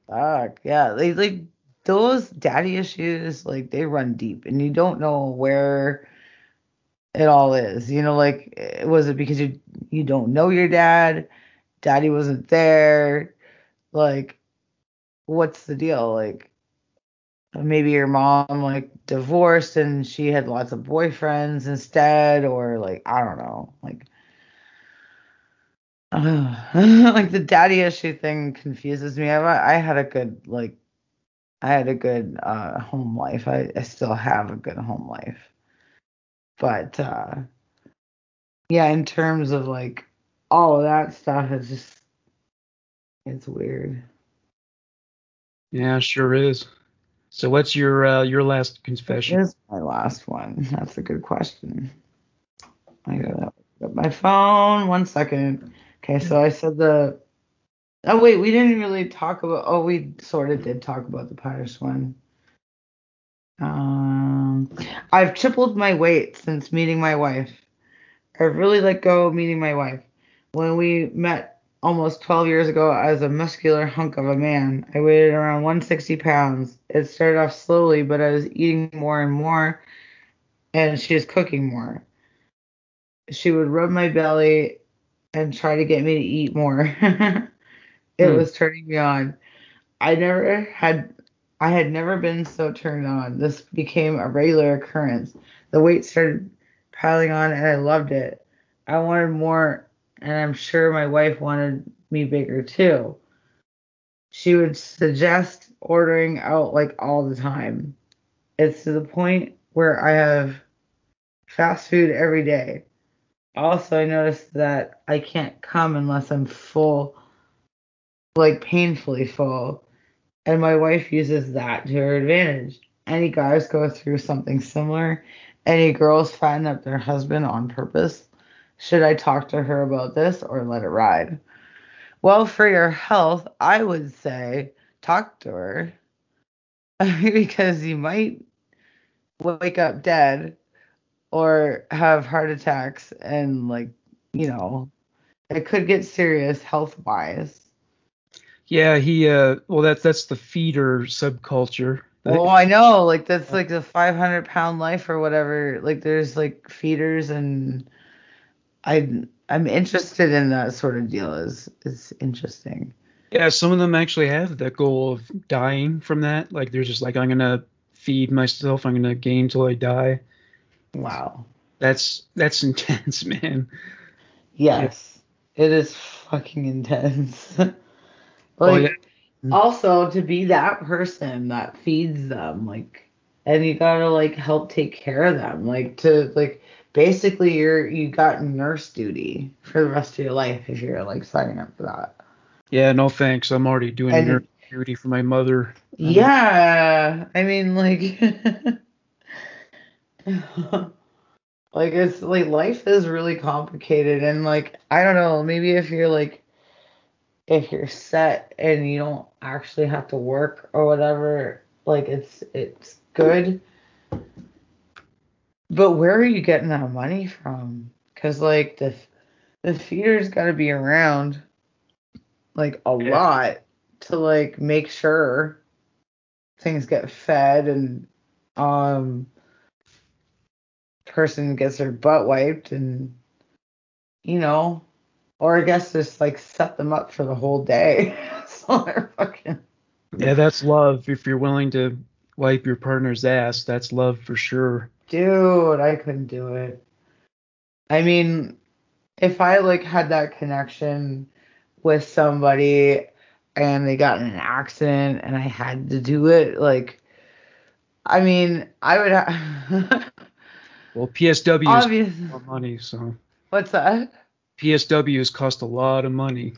Fuck yeah, like like those daddy issues, like they run deep, and you don't know where it all is. You know, like, was it because you you don't know your dad? Daddy wasn't there. Like, what's the deal? Like, maybe your mom like divorced and she had lots of boyfriends instead, or like, I don't know, like. Like the daddy issue thing confuses me. I, I had a good like I had a good uh, home life. I, I still have a good home life, but uh, yeah, in terms of like all of that stuff, it's just it's weird. Yeah, sure is. So what's your uh, your last confession? Here's my last one. That's a good question. I gotta pick up my phone. One second. Okay, so I said the, oh wait, we didn't really talk about, oh, we sort of did talk about the Pirates one. Um, I've tripled my weight since meeting my wife. I've really let go of meeting my wife. When we met almost twelve years ago, I was a muscular hunk of a man. I weighed around one hundred sixty pounds. It started off slowly, but I was eating more and more, and she was cooking more. She would rub my belly and try to get me to eat more. It mm. was turning me on. I never had I had never been so turned on. This became a regular occurrence. The weight started piling on, and I loved it. I wanted more, and I'm sure my wife wanted me bigger too. She would suggest ordering out like all the time. It's to the point where I have fast food every day. Also, I noticed that I can't come unless I'm full, like painfully full, and my wife uses that to her advantage. Any guys go through something similar? Any girls fatten up their husband on purpose? Should I talk to her about this or let it ride? Well, for your health, I would say talk to her because you might wake up dead or have heart attacks, and like, you know, it could get serious health wise. Yeah, he uh well that's that's the feeder subculture. Well, I know, like that's like the five hundred pound life or whatever. Like there's like feeders, and I I'm interested in that sort of deal. Is is interesting. Yeah, some of them actually have that goal of dying from that. Like they're just like, I'm gonna feed myself, I'm gonna gain till I die. Wow, that's that's intense, man. Yes, yeah. It is fucking intense. Like, oh, yeah. Also to be that person that feeds them, like, and you gotta like help take care of them, like to like basically you're you got nurse duty for the rest of your life if you're like signing up for that. Yeah, no thanks. I'm already doing and, nurse duty for my mother. Yeah, I mean like. Like it's like life is really complicated, and like I don't know, maybe if you're like if you're set and you don't actually have to work or whatever, like it's it's good, But where are you getting that money from? Because, like, the the theater's got to be around, like, a yeah. lot to, like, make sure things get fed and um person gets their butt wiped and, you know, or I guess just, like, set them up for the whole day. So they're fucking... Yeah, that's love. If you're willing to wipe your partner's ass, that's love for sure. Dude, I couldn't do it. I mean, if I, like, had that connection with somebody and they got in an accident and I had to do it, like, I mean, I would have... Well, P S Ws Obvious. cost a lot of money, so... What's that? P S Ws cost a lot of money.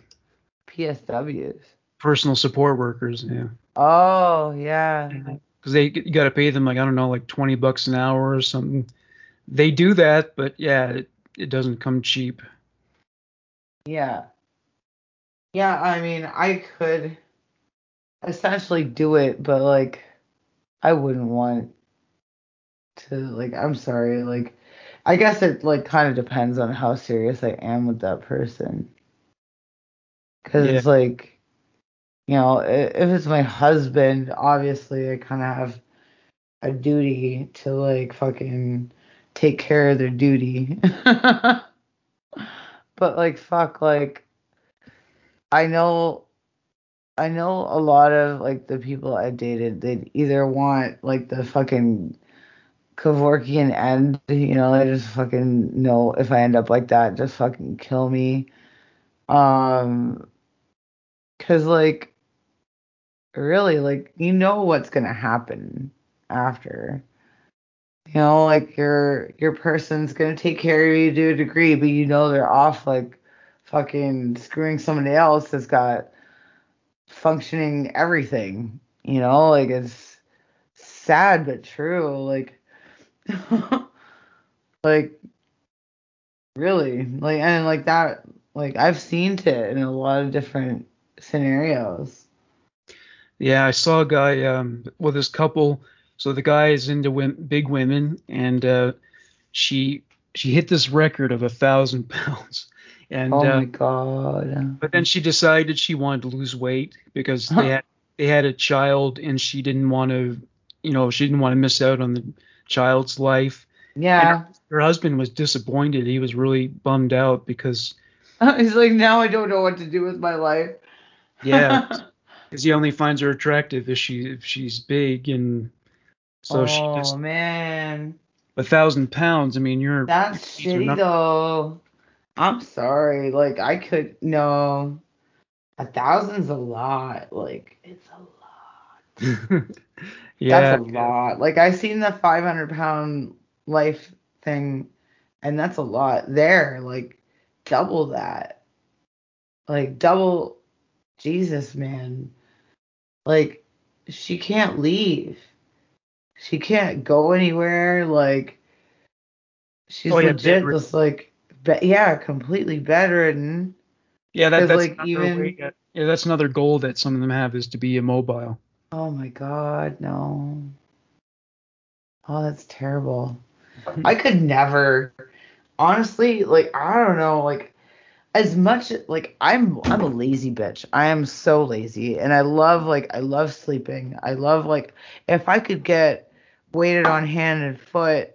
P S Ws? Personal support workers, yeah. Oh, yeah. Yeah. Because they you got to pay them, like, I don't know, like twenty bucks an hour or something. They do that, but, yeah, it, it doesn't come cheap. Yeah. Yeah, I mean, I could essentially do it, but, like, I wouldn't want to, like, I'm sorry. Like, I guess it, like, kind of depends on how serious I am with that person. Because yeah. it's, like... You know, if it's my husband, obviously I kind of have a duty to, like, fucking take care of their duty. But, like, fuck, like, I know, I know a lot of, like, the people I dated, they'd either want, like, the fucking Kevorkian end, you know, they just fucking know if I end up like that, just fucking kill me. Um, because, like, really, like, you know what's going to happen after. You know, like, your your person's going to take care of you to a degree, but you know they're off, like, fucking screwing somebody else that's got functioning everything. You know, like, it's sad but true. Like, like, really. Like, and, like, that, like, I've seen it in a lot of different scenarios. Yeah, I saw a guy, um, well, this couple, so the guy is into wim- big women, and uh, she she hit this record of a thousand pounds. And, oh, my uh, God. But then she decided she wanted to lose weight because huh. they, had, they had a child, and she didn't want to, you know, she didn't want to miss out on the child's life. Yeah. And her husband was disappointed. He was really bummed out because... He's like, now I don't know what to do with my life. Yeah. Because he only finds her attractive if she if she's big, and so oh, she. Oh man. A thousand pounds. I mean, you're. That's shitty not- though. I'm sorry. Like, I could no. A thousand's a lot. Like, it's a lot. Yeah. That's a lot. Like, I've seen the five hundred pound life thing, and that's a lot. There, like, double that. Like, double. Jesus, man. Like, she can't leave. She can't go anywhere. Like, she's oh, yeah, legit bedridden. Just, like, be- yeah, completely bedridden. Yeah, that, that's, like, even, that, yeah, that's another goal that some of them have, is to be immobile. Oh, my God, no. Oh, that's terrible. I could never. Honestly, like, I don't know, like, as much, like, I'm I'm a lazy bitch. I am so lazy. And I love, like, I love sleeping. I love, like, if I could get weighted on hand and foot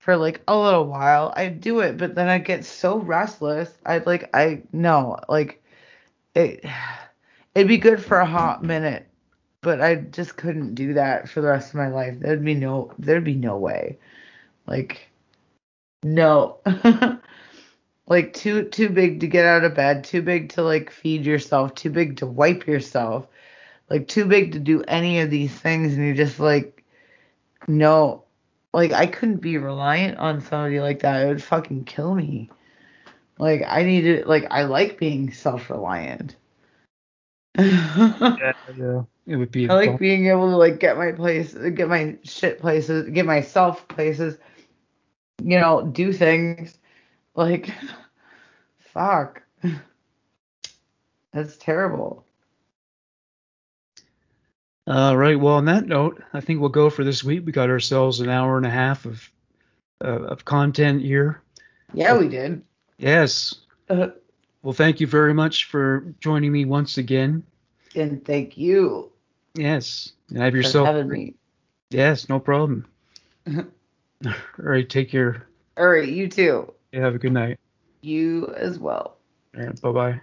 for, like, a little while, I'd do it. But then I get so restless. I'd, like, I, no, like, it, it'd be good for a hot minute. But I just couldn't do that for the rest of my life. There'd be no, there'd be no way. Like, no. Like, too too big to get out of bed, too big to, like, feed yourself, too big to wipe yourself, like, too big to do any of these things, and you're just, like, no. Like, I couldn't be reliant on somebody like that. It would fucking kill me. Like, I need to, like, I like being self-reliant. Yeah, yeah. It would be I like fun. Being able to, like, get my place, get my shit places, get myself places, you know, do things. Like, fuck. That's terrible. All right. Well, on that note, I think we'll go for this week. We got ourselves an hour and a half of uh, of content here. Yeah, we did. Yes. Uh, well, thank you very much for joining me once again. And thank you. Yes. And have yourself. For having me. Yes, no problem. All right, take care. All right, you too. Yeah, have a good night. You as well. All right, bye-bye.